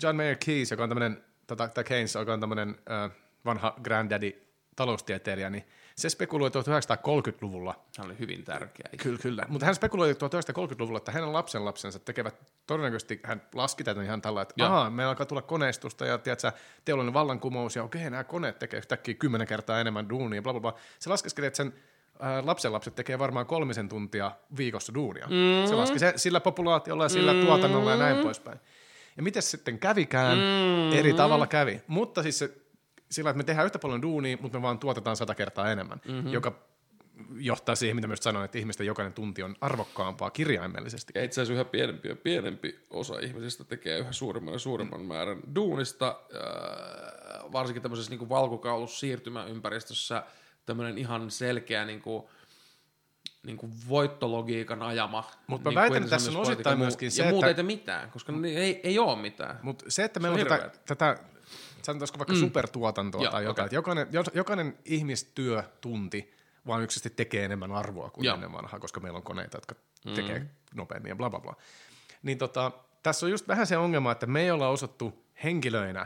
John Maynard Keynes, joka on tämmöinen, Keynes, joka on tämmöinen vanha granddaddy taloustieteilijä, niin se spekuloi 1930-luvulla. Hän oli hyvin tärkeä. Kyllä. Mutta hän spekuloi 1930-luvulla, että hänen lapsenlapsensa tekevät, todennäköisesti hän laski tätä ihan tällä, että meillä alkaa tulla koneistusta ja tiedätkö, teollinen vallankumous ja nämä koneet tekee yhtäkkiä 10 kertaa enemmän duunia ja bla bla bla. Se laskeskeli, että sen lapsenlapset tekee varmaan 3 tuntia viikossa duunia. Se laski sillä populaatiolla ja sillä tuotannolla ja näin poispäin. Ja miten sitten kävikään, eri tavalla kävi. Mutta siis se, sillä, että me tehdään yhtä paljon duunia, mutta me vaan tuotetaan 100 kertaa enemmän, joka johtaa siihen, mitä myös sanoin, että ihmisten jokainen tunti on arvokkaampaa kirjaimellisesti. Ja itse asiassa yhä pienempi ja pienempi osa ihmisistä tekee yhä suuremman ja suuremman määrän duunista, varsinkin tämmöisessä niin valkokaulussiirtymäympäristössä tämmöinen ihan selkeä niinku voittologiikan ajama. Mutta mä väitän, että tässä on osittain myöskin se, ja muuta ei mitään, koska ei ole mitään. Mutta se, että meillä on tätä, sanotaanko vaikka supertuotantoa tai jotain, että jokainen ihmistyötunti vaan yksisesti tekee enemmän arvoa kuin ennen vanhaa, koska meillä on koneita, jotka tekee nopeammin ja bla bla bla. Niin tässä on just vähän se ongelma, että me ei olla osattu henkilöinä,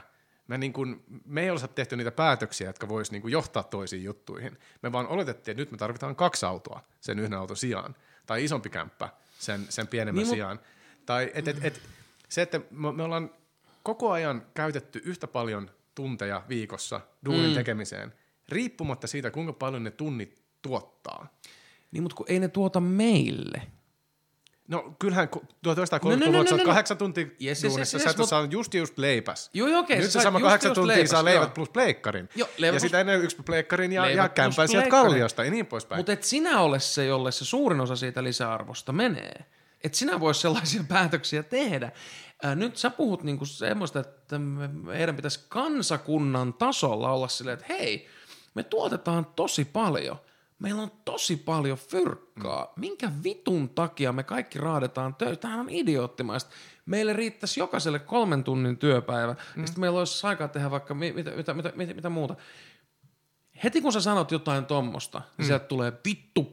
me ei olisi tehty niitä päätöksiä, jotka voisi johtaa toisiin juttuihin. Me vaan oletettiin, että nyt me tarvitaan 2 autoa sen yhden auton sijaan, tai isompi kämppä sen pienemmän sijaan. Tai se, että me ollaan koko ajan käytetty yhtä paljon tunteja viikossa duunin tekemiseen, riippumatta siitä, kuinka paljon ne tunnit tuottaa. Niin, mutta kun ei ne tuota meille. No kyllähän 1930-luvussa 8 tuntia duunissa, sä et ole saanut just leipäs. Joo, okei. Nyt se sama 8 tuntia saa leivät plus pleikkarin. Ja sitä ennen 1 pleikkarin ja kämpän sieltä kalliosta ja niin poispäin. Mutta et sinä ole se, jolle se suurin osa siitä lisäarvosta menee. Et sinä vois sellaisia päätöksiä tehdä. Nyt sä puhut niinku semmoista, että meidän pitäisi kansakunnan tasolla olla silleen, että hei, me tuotetaan tosi paljon. Meillä on tosi paljon fyrkkaa. Minkä vitun takia me kaikki raadetaan töitä? Tämähän on idioottimaista. Meille riittäisi jokaiselle 3 tunnin työpäivä, ja sitten meillä olisi aikaa tehdä vaikka mitä muuta. Heti kun sä sanot jotain tommosta, niin sieltä tulee vittu,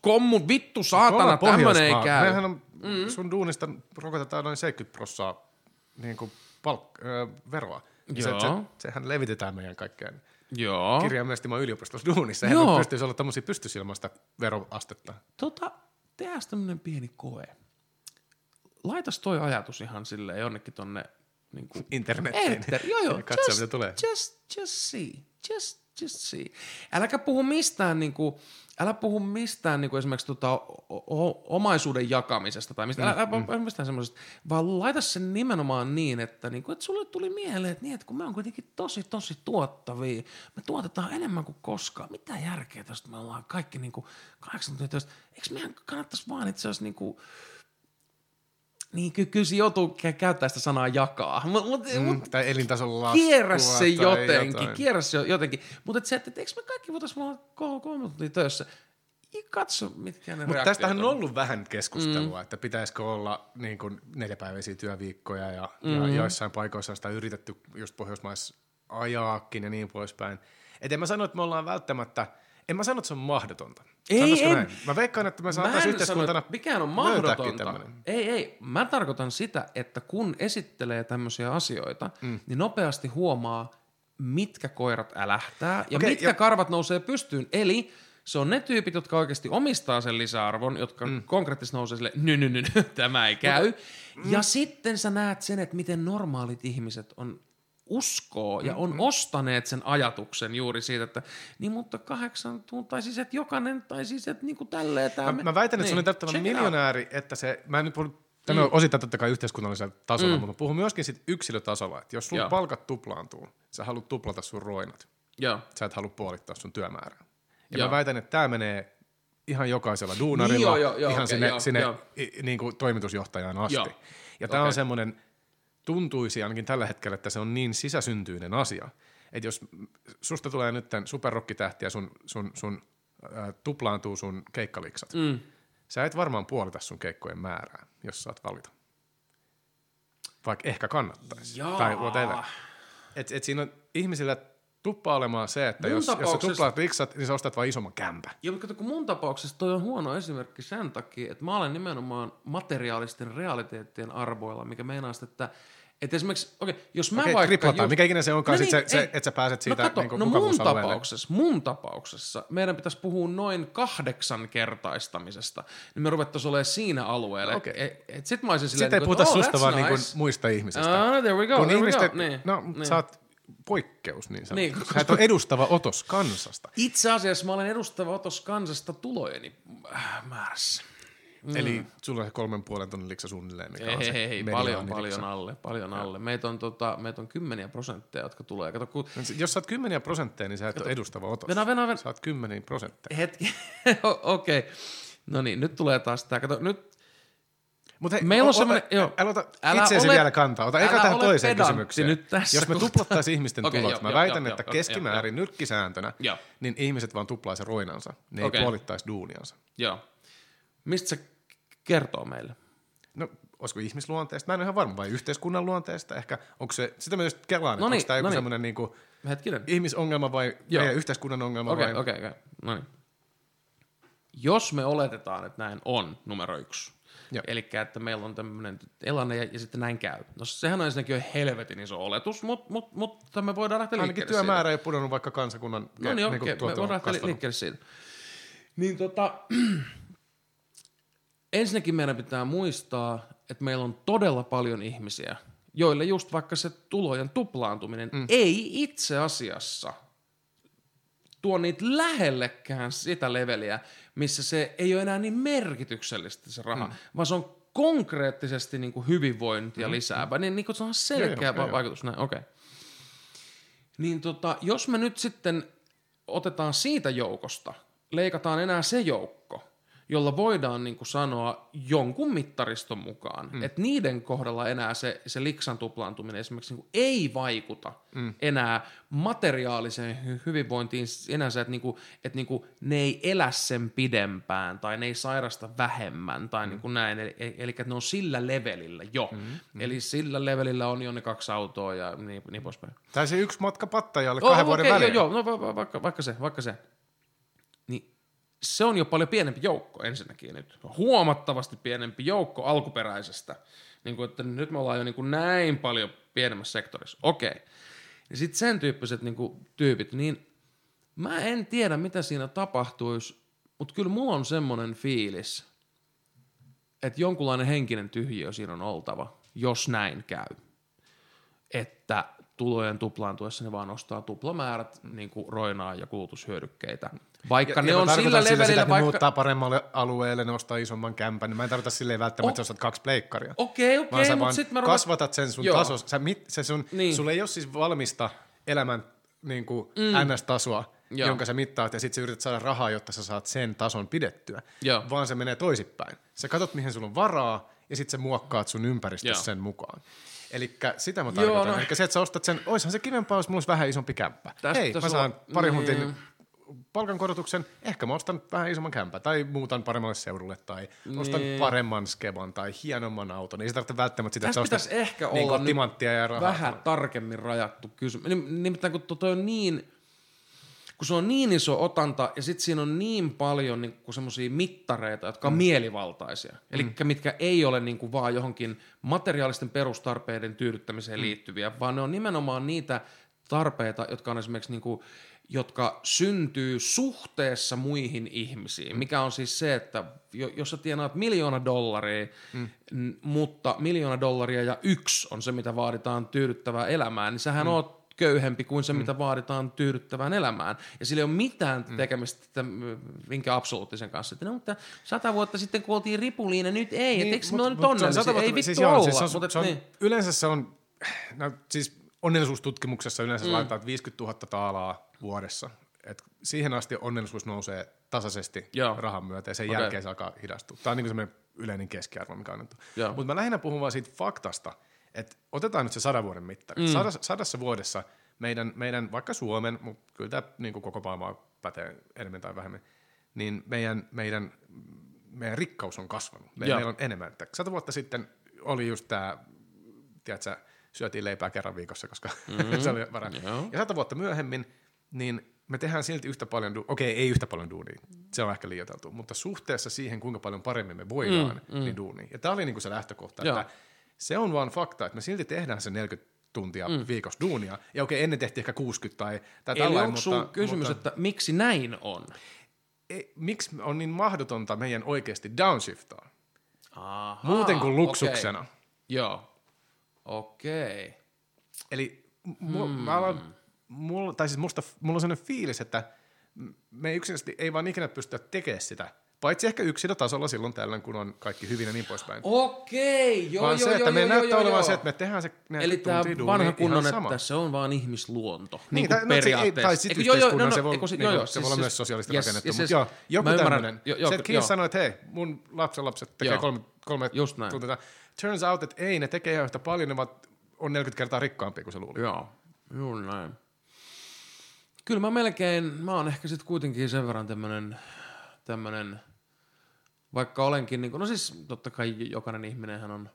kommu, vittu saatana, tämmönen ei käy. Mehän on, sun duunista rokotetaan noin 70% niin kuin veroa. Sehän levitetään meidän kaikkeen. Joo. Kirjaimellisesti mä oon yliopistossa duunissa. Eihän me pystyisi olla tämmöisiä pystysilmaista veroastetta. Tehdään tämmönen pieni koe. Laitas toi ajatus ihan silleen jonnekin tonne niinku internetiin. Joo. Katsotaan, mitä tulee. Just see. Äläkä puhu mistään niinku, esimerkiksi omaisuuden jakamisesta tai mistään, mistään semmoisesta, vaan laita sen nimenomaan niin, että sulle tuli mieleen, että kun me on kuitenkin tosi tuottavia, me tuotetaan enemmän kuin koskaan. Mitä järkeä tästä me ollaan kaikki 18, eikö meidän kannattaisi vaan itse asiassa kyllä se joutuu käyttää sitä sanaa jakaa. Tai elintason laskua. Kierrä se jotenkin. Mutta et se, että eikö me kaikki voitaisiin olla 3 tuntia töissä? Ja katso, mitkä ne reaktiot. Tästähän on ollut vähän keskustelua, että pitäisikö olla 4-päiväisiä työviikkoja ja joissain paikoissa on sitä yritetty just Pohjoismaissa ajaakin ja niin poispäin. Et en mä sano, että me ollaan välttämättä, en mä sano, että se on mahdotonta. Näin? Mä veikkaan, että me saataisiin yhteiskuntana mikään on mahdotonta. Ei. Mä tarkoitan sitä, että kun esittelee tämmöisiä asioita, niin nopeasti huomaa, mitkä koirat älähtää ja karvat nousee pystyyn. Eli se on ne tyypit, jotka oikeasti omistaa sen lisäarvon, jotka konkreettisesti nousee sille, tämä ei käy. Ja sitten sä näet sen, että miten normaalit ihmiset on uskoo ja on ostaneet sen ajatuksen juuri siitä, että niin mutta 8 tuntia, tai siis että jokainen, tai siis että niin kuin tälleen. Mä väitän, että se on täyttävä miljonääri, että se, mä en nyt puhun, tämä on osittain totta kai yhteiskunnallisella tasolla, mutta puhun myöskin sit yksilötasolla, että jos sun palkat tuplaantuu, sä haluat tuplata sun roinat, sä et halua puolittaa sun työmäärää. Ja mä väitän, että tää menee ihan jokaisella duunarilla, sinne toimitusjohtajaan asti. Ja tää on semmoinen, tuntuisi ainakin tällä hetkellä, että se on niin sisäsyntyinen asia, että jos susta tulee nyt superrokkitähti ja sun tuplaantuu sun keikkaliksat, sä et varmaan puolita sun keikkojen määrää, jos saat valita. Vaikka ehkä kannattaisi. Tai whatever. Et siinä on ihmisillä tuppaa olemaan se, että jos sä tuplaat liksat, niin sä ostat vaan isomman kämpä. Joo, mutta kun mun tapauksessa toi on huono esimerkki sen takia, että mä olen nimenomaan materiaalisten realiteettien arvoilla, mikä meinaa sitä, että esimerkiksi, jos mä vaikka... triplataan, mikä ikinä se onkaan, että sä pääset siitä mukavuusalueelle. Mun tapauksessa meidän pitäisi puhua noin 8-kertaistamisesta, niin me ruvettaisiin olemaan siinä alueella. Okay. Sitten mä olisin silleen... Sitten ei puhuta susta vaan muista ihmisistä. Sä oot poikkeus, niin sanotaan. Sä et ole edustava otos kansasta. Itse asiassa mä olen edustava otos kansasta tulojeni määrässä. Eli sulla on se 3,5 tonnin liksa suunnilleen, mikä on se paljon alle. Meitä on 10%, jotka tulee. Kato, kun... Jos saat 10%, niin sä et ole edustava otos. Venä. Saat 10%. Hetki, okei. Okay. No niin, nyt tulee taas tää. Kato, nyt. Mutta hei, meillä on semmoinen, älä vielä kantaa, ota eka tähän toiseen kysymykseen. Jos me tuplattaisiin ihmisten tulot, mä väitän, että keskimäärin nyrkkisääntönä, niin ihmiset vaan tuplaa se roinansa, ne ei puolittaisi duuniansa. Joo. Mistä se kertoo meille? No, olisiko ihmisluonteesta? Mä en ole ihan varma, vai yhteiskunnan luonteesta ehkä, onko se, sitä mä just kelaan, että onko tämä joku semmoinen niinku ihmisongelma vai yhteiskunnan ongelma vai... Okei, no niin. Jos me oletetaan, että näin on numero 1. Eli että meillä on tämmöinen elanne ja sitten näin käy. No sehän on ensinnäkin jo helvetin iso oletus, mutta me voidaan lähteä liikkeelle siitä. Ainakin työmäärä ei ole pudonnut vaikka kansakunnan me voidaan lähteä liikkeelle siitä. Niin ensinnäkin meidän pitää muistaa, että meillä on todella paljon ihmisiä, joille just vaikka se tulojen tuplaantuminen ei itse asiassa tuo niitä lähellekään sitä leveliä, missä se ei ole enää niin merkityksellistä se raha, vaan se on konkreettisesti niin kuin hyvinvointia lisäävä. Niin kuin se on selkeä vaikutus. Näin, okay. Niin jos me nyt sitten otetaan siitä joukosta, leikataan enää se joukko, jolla voidaan niin kuin sanoa jonkun mittariston mukaan, että niiden kohdalla enää se liksan tuplaantuminen esimerkiksi niin kuin ei vaikuta enää materiaaliseen hyvinvointiin enäänsä, että niin kuin ne ei elä sen pidempään tai ne ei sairasta vähemmän tai niin kuin näin, eli että ne on sillä levelillä jo. Eli sillä levelillä on jo ne 2 autoa ja niin poispäin. Tai se 1 matka pattajalle 2 vuoden väliin. Joo, no vaikka se. Se on jo paljon pienempi joukko ensinnäkin nyt. Huomattavasti pienempi joukko alkuperäisestä. Niin kuin, että nyt me ollaan jo niin kuin näin paljon pienemmässä sektorissa. Okei. Ja sitten sen tyyppiset niin kuin tyypit, niin mä en tiedä mitä siinä tapahtuisi, mutta kyllä mulla on semmoinen fiilis, että jonkunlainen henkinen tyhjiö siinä on oltava, jos näin käy. Että tulojen tuplaantuessa ne vaan nostaa tuplamäärät niin kuin roinaa ja kulutushyödykkeitä. Vaikka ne on sillä levelillä, sitä, vaikka... Ne muuttaa paremmalle alueelle, ne ostaa isomman kämpän, niin mä en tarkoita silleen välttämättä, että sä ostat 2 pleikkaria. Okei, mutta sitten mä kasvatat sen sun tasos. Sulla ei ole siis valmista elämän niin kuin NS-tasoa, jonka sä mittaat, ja sit sä yrität saada rahaa, jotta sä saat sen tason pidettyä. Joo. Vaan se menee toisipäin. Sä katot, mihin sulla on varaa, ja sit sä muokkaat sun ympäristössä sen mukaan. Elikkä sitä mä tarkoitan. No. Elikkä se, että sä ostat sen, oishan se kivempaa, jos mulla olisi vähän isompi kämppä. Hei, mä saan pari huntin palkankorotuksen, ehkä mä ostan vähän isomman kämpän, tai muutan paremmalle seudulle, tai ostan paremman skeban, tai hienomman auton. Ei se tarvitse välttämättä sitä, että sä ostat ehkä niin olla timanttia ja rahaa. Vähän tarkemmin rajattu kysymys. Nimittäin kun toi on niin, kun se on niin iso otanta, ja sitten siinä on niin paljon niin semmoisia mittareita, jotka on mielivaltaisia, eli mitkä ei ole niin kuin vaan johonkin materiaalisten perustarpeiden tyydyttämiseen liittyviä, vaan ne on nimenomaan niitä tarpeita, jotka on esimerkiksi niin kuin, jotka syntyy suhteessa muihin ihmisiin, mikä on siis se, että jos sä tienaat $1,000,000, mutta $1,000,000 ja 1 on se, mitä vaaditaan tyydyttävää elämään, niin sähän oot köyhempi kuin se, mitä vaaditaan tyydyttävään elämään. Ja sillä ei ole mitään tekemistä minkä absoluuttisen kanssa. Että, no, mutta 100 vuotta sitten kuoltiin ripuliin ja nyt ei. Niin, eikö meillä nyt onnellisia? Ei vittu siis olla. Yleensä se on, no, siis onnellisuustutkimuksessa yleensä laitetaan, että 50 000 taalaa vuodessa. Et siihen asti onnellisuus nousee tasaisesti rahan myötä ja sen jälkeen se alkaa hidastua. Tämä on niin kuin semmoinen yleinen keskiarvo, mikä on annettu. Mutta mä lähinnä puhun vaan siitä faktasta, että otetaan nyt se 100 vuoden mittari. 100 vuodessa meidän, vaikka Suomen, mutta kyllä tämä niin koko maailmaa pätee enemmän tai vähemmän, niin meidän rikkaus on kasvanut. Meillä on enemmän. 100 vuotta sitten oli just tämä, tiedätkö, syötiin leipää kerran viikossa, koska se oli varmaan. Ja 100 vuotta myöhemmin, niin me tehdään silti yhtä paljon ei yhtä paljon duunia, se on ehkä liioiteltu, mutta suhteessa siihen, kuinka paljon paremmin me voidaan, niin duunia. Ja tämä oli niin kuin se lähtökohta, että se on vaan fakta, että me silti tehdään se 40 tuntia viikossa duunia, ja ennen tehtiin ehkä 60 tai tällainen. Eli onko sun kysymys, mutta, että miksi näin on? Miksi on niin mahdotonta meidän oikeasti downshiftaa? Aha, muuten kuin luksuksena. Okay. Joo, okei. Okay. Eli mulla on sellainen fiilis, että me yksinkertaisesti ei vaan ikinä pystytä tekemään sitä Paitsi ehkä yksilötasolla silloin tällöin, kun on kaikki hyvin ja niin poispäin. Okei, joo, vaan joo, se, että me näyttää olevan se, että me tehdään se eli tämä vanha kunnon, että se on vaan ihmisluonto. Niin kuin periaatteessa. Tai sitten yhteiskunnan se voi olla myös sosiaalista rakennettu. Mutta joku tämmöinen. Se, että Keynes sanoi, että hei, mun lapsenlapset tekee 3 tuntia. Turns out, että ei, ne tekee ihan yhtä paljon, ne vaan on 40 kertaa rikkaampia kuin se luuli. Joo, juuri näin. Kyllä mä oon ehkä sitten kuitenkin sen verran tämmönen, vaikka olenkin, niin kun, no siis totta kai jokainen ihminenhän on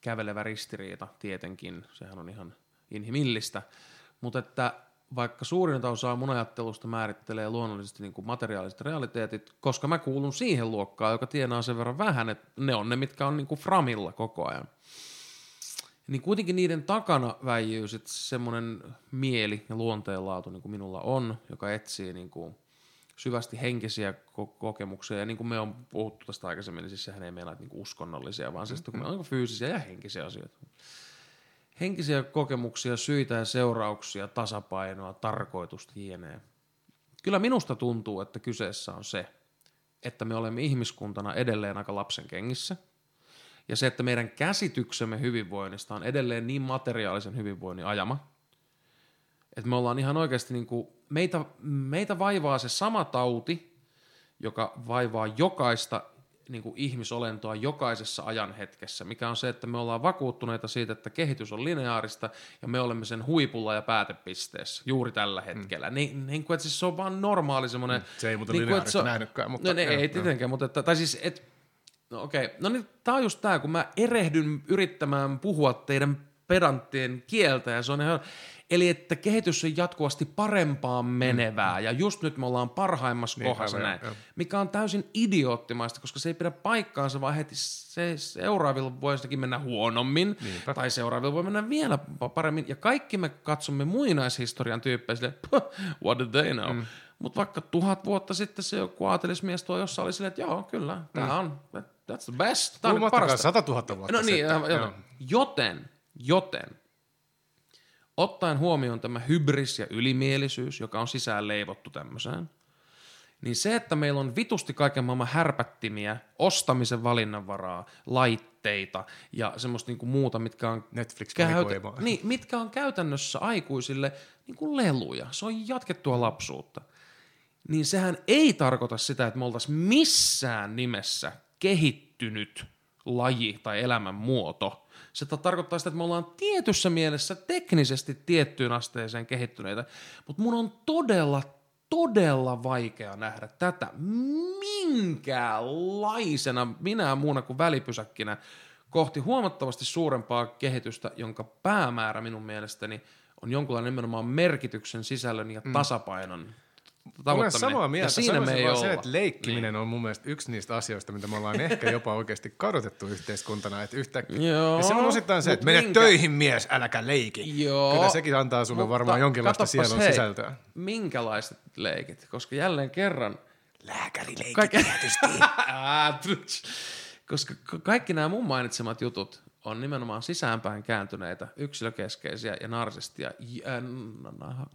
kävelevä ristiriita tietenkin, sehän on ihan inhimillistä, mutta että vaikka suurin osa mun ajattelusta määrittelee luonnollisesti niin kuin materiaaliset realiteetit, koska mä kuulun siihen luokkaan, joka tienaa sen verran vähän, että ne on ne, mitkä on niin kuin framilla koko ajan. Niin kuitenkin niiden takana väijyy sitten semmoinen mieli ja luonteenlaatu, niin kuin minulla on, joka etsii niin kuin syvästi henkisiä kokemuksia. Ja niin kuin me on puhuttu tästä aikaisemmin, niin siis sehän ei meillä ole niin kuin uskonnollisia, vaan siis kun me on fyysisiä ja henkisiä asioita. Henkisiä kokemuksia, syitä ja seurauksia, tasapainoa, tarkoitusta jne. Kyllä minusta tuntuu, että kyseessä on se, että me olemme ihmiskuntana edelleen aika lapsen kengissä. Ja se, että meidän käsityksemme hyvinvoinnista on edelleen niin materiaalisen hyvinvoinnin ajama, että me ollaan ihan oikeasti niin kuin, meitä vaivaa se sama tauti, joka vaivaa jokaista niin kuin ihmisolentoa jokaisessa ajanhetkessä, mikä on se, että me ollaan vakuuttuneita siitä, että kehitys on lineaarista ja me olemme sen huipulla ja päätepisteessä juuri tällä hetkellä. Niin kuin, että siis se on vaan normaali semmoinen. Se ei muuten niin lineaarista nähnytkään. Mutta, no, ei tietenkään, mutta että, tai siis, että no okei, no niin tää on just tää, kun mä erehdyn yrittämään puhua teidän pedanttien kieltä ja se on ihan, eli että kehitys on jatkuvasti parempaan menevää ja just nyt me ollaan parhaimmassa kohdassa näin, mikä on täysin idioottimaista, koska se ei pidä paikkaansa, vaan heti se seuraavilla voi jostakin mennä huonommin tai seuraavilla voi mennä vielä paremmin ja kaikki me katsomme muinaishistorian tyyppejä silleen, what did they know? Mutta vaikka 1000 vuotta sitten se joku aatelismies tuo jossain oli silleen, että joo, kyllä, tämä on, that's the best, tämä on nyt parasta. 100 000 vuotta no niin, joten, ottaen huomioon tämä hybris ja ylimielisyys, joka on sisään leivottu tämmöiseen, niin se, että meillä on vitusti kaiken maailman härpättimiä, ostamisen valinnanvaraa, laitteita ja semmoista niinku muuta, mitkä on, mitkä on käytännössä aikuisille niinku leluja. Se on jatkettua lapsuutta. Niin sehän ei tarkoita sitä, että me oltaisiin missään nimessä kehittynyt laji tai elämänmuoto. Se tarkoittaa sitä, että me ollaan tietyssä mielessä teknisesti tiettyyn asteeseen kehittyneitä, mutta mun on todella vaikea nähdä tätä minkäänlaisena minä muuna kuin välipysäkkinä kohti huomattavasti suurempaa kehitystä, jonka päämäärä minun mielestäni on jonkunlainen nimenomaan merkityksen, sisällön ja tasapainon tavoittaminen. Samaa mieltä. Ja siinä me ei olla. Se, että leikkiminen on mun mielestä yksi niistä asioista, mitä me ollaan ehkä jopa oikeasti kadotettu yhteiskuntana. Että yhtäkkiä. Joo, ja se on osittain se, että mene töihin mies, äläkä leiki. Joo, kyllä sekin antaa sulle varmaan jonkinlaista sielun sisältöä. Minkälaiset leikit? Koska jälleen kerran. Lääkärileikit tietysti. Koska kaikki nämä mun mainitsemat jutut on nimenomaan sisäänpäin kääntyneitä, yksilökeskeisiä ja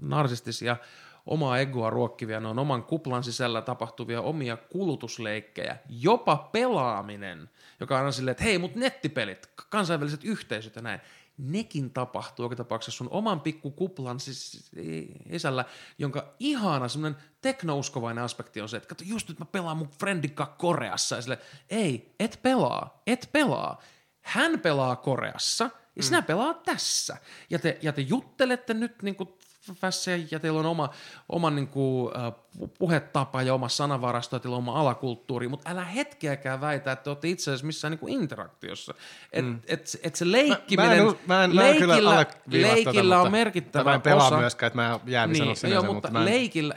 narsistisia omaa egoa ruokkivia, ne on oman kuplan sisällä tapahtuvia omia kulutusleikkejä, jopa pelaaminen, joka on aina silleen, että hei, mut nettipelit, kansainväliset yhteisöt ja näin, nekin tapahtuu joka tapauksessa sun oman pikkukuplan sisällä, jonka ihana semmoinen teknouskovainen aspekti on se, että kato just nyt mä pelaan mun friendinkaan Koreassa, ja sille, ei, et pelaa, hän pelaa Koreassa, ja sinä pelaat tässä, ja te juttelette nyt niinku ja teillä on oma niin kuin, puhetapa ja oma sanavarasto ja teillä on oma alakulttuuri, mutta älä hetkeäkään väitä, että te olette itse asiassa missään niin kuin interaktiossa. Et se leikkiminen, leikillä on merkittävä osa. Mä en pelaa myöskään, että mä jäävi sanoa sinänsä, mutta leikillä,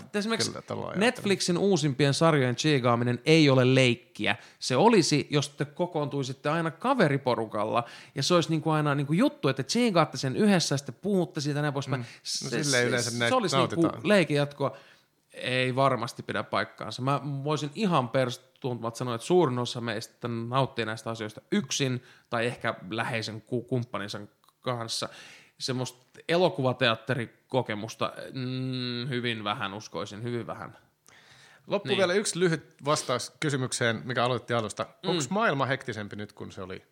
mutta esimerkiksi Netflixin uusimpien sarjojen chiigaaminen ei ole leikkiä. Se olisi, jos te kokoontuisitte aina kaveriporukalla ja se olisi niin kuin aina niin kuin juttu, että chiigaatte sen yhdessä ja sitten puhutte siitä näin poispäin. Se olisi niinku leikin jatkoa. Ei varmasti pidä paikkaansa. Mä voisin ihan perustuntumat sanoa, että suurin osa meistä nauttii näistä asioista yksin tai ehkä läheisen kumppaninsa kanssa. Semmoista elokuvateatterikokemusta hyvin vähän uskoisin, hyvin vähän. Loppu niin. Vielä yksi lyhyt vastaus kysymykseen, mikä aloitti alusta. Onko maailma hektisempi nyt, kun se oli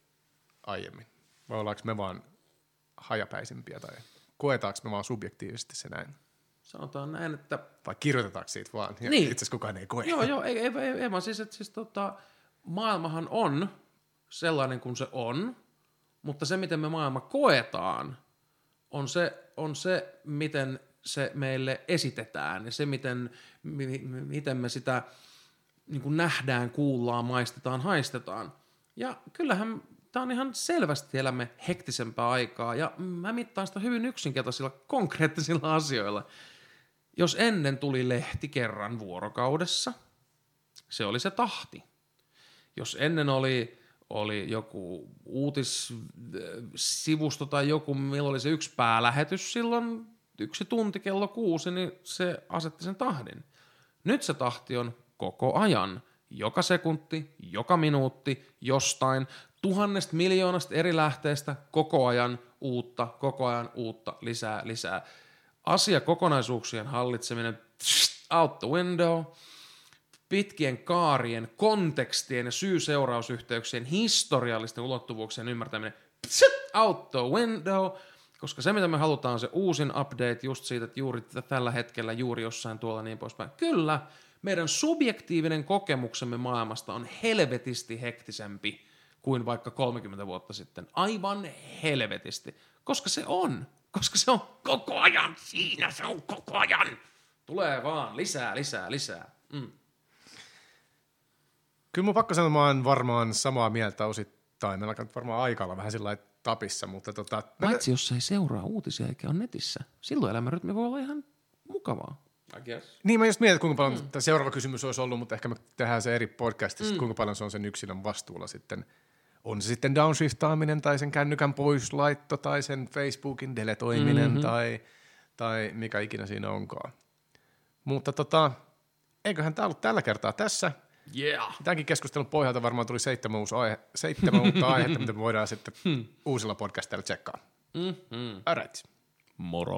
aiemmin? Vai ollaanko me vaan hajapäisimpiä tai koetaanko me vaan subjektiivisesti se näin? Sanotaan näin, että... Vai kirjoitetaanko siitä vaan? Niin. Itse asiassa kukaan ei koe. Joo, ei vaan siis, että siis, maailmahan on sellainen kuin se on, mutta se, miten me maailma koetaan, on se miten se meille esitetään ja se, miten me sitä niin kuin nähdään, kuullaan, maistetaan, haistetaan. Ja kyllähän tämä on ihan selvästi elämme hektisempää aikaa ja mä mittaan sitä hyvin yksinkertaisilla konkreettisilla asioilla. Jos ennen tuli lehti kerran vuorokaudessa, se oli se tahti. Jos ennen oli joku uutissivusto tai joku, milloin oli se yksi päälähetys silloin, 1 tunti kello 6, niin se asetti sen tahdin. Nyt se tahti on koko ajan, joka sekunti, joka minuutti, jostain, 1,000,000,000 eri lähteestä, koko ajan uutta, lisää. Asiakokonaisuuksien hallitseminen, out the window, pitkien kaarien, kontekstien ja syy-seurausyhteyksien, historiallisten ulottuvuuksien ymmärtäminen, out the window, koska se, mitä me halutaan, on se uusin update just siitä, että juuri tällä hetkellä, juuri jossain tuolla niin poispäin. Kyllä, meidän subjektiivinen kokemuksemme maailmasta on helvetisti hektisempi kuin vaikka 30 vuotta sitten. Aivan helvetisti, koska se on koko ajan siinä, se on koko ajan. Tulee vaan lisää. Kyllä mun pakko sanoa, mä oon varmaan samaa mieltä osittain. Mä alkan varmaan aikalla vähän sillä lailla tapissa, mutta paitsi jos ei seuraa uutisia eikä ole netissä. Silloin elämänrytmi voi olla ihan mukavaa. Niin mä just mietin, kuinka paljon tämä seuraava kysymys olisi ollut, mutta ehkä me tehdään se eri podcastissa, kuinka paljon se on sen yksilön vastuulla sitten. On se sitten downshiftaaminen tai sen kännykän poislaitto tai sen Facebookin deletoiminen tai mikä ikinä siinä onkaan. Mutta eiköhän tämä ollut tällä kertaa tässä. Yeah. Tämänkin keskustelun pohjalta varmaan tuli 7 uutta aihetta, mitä me voidaan sitten uusilla podcastilla tsekkaa. All right. Moro.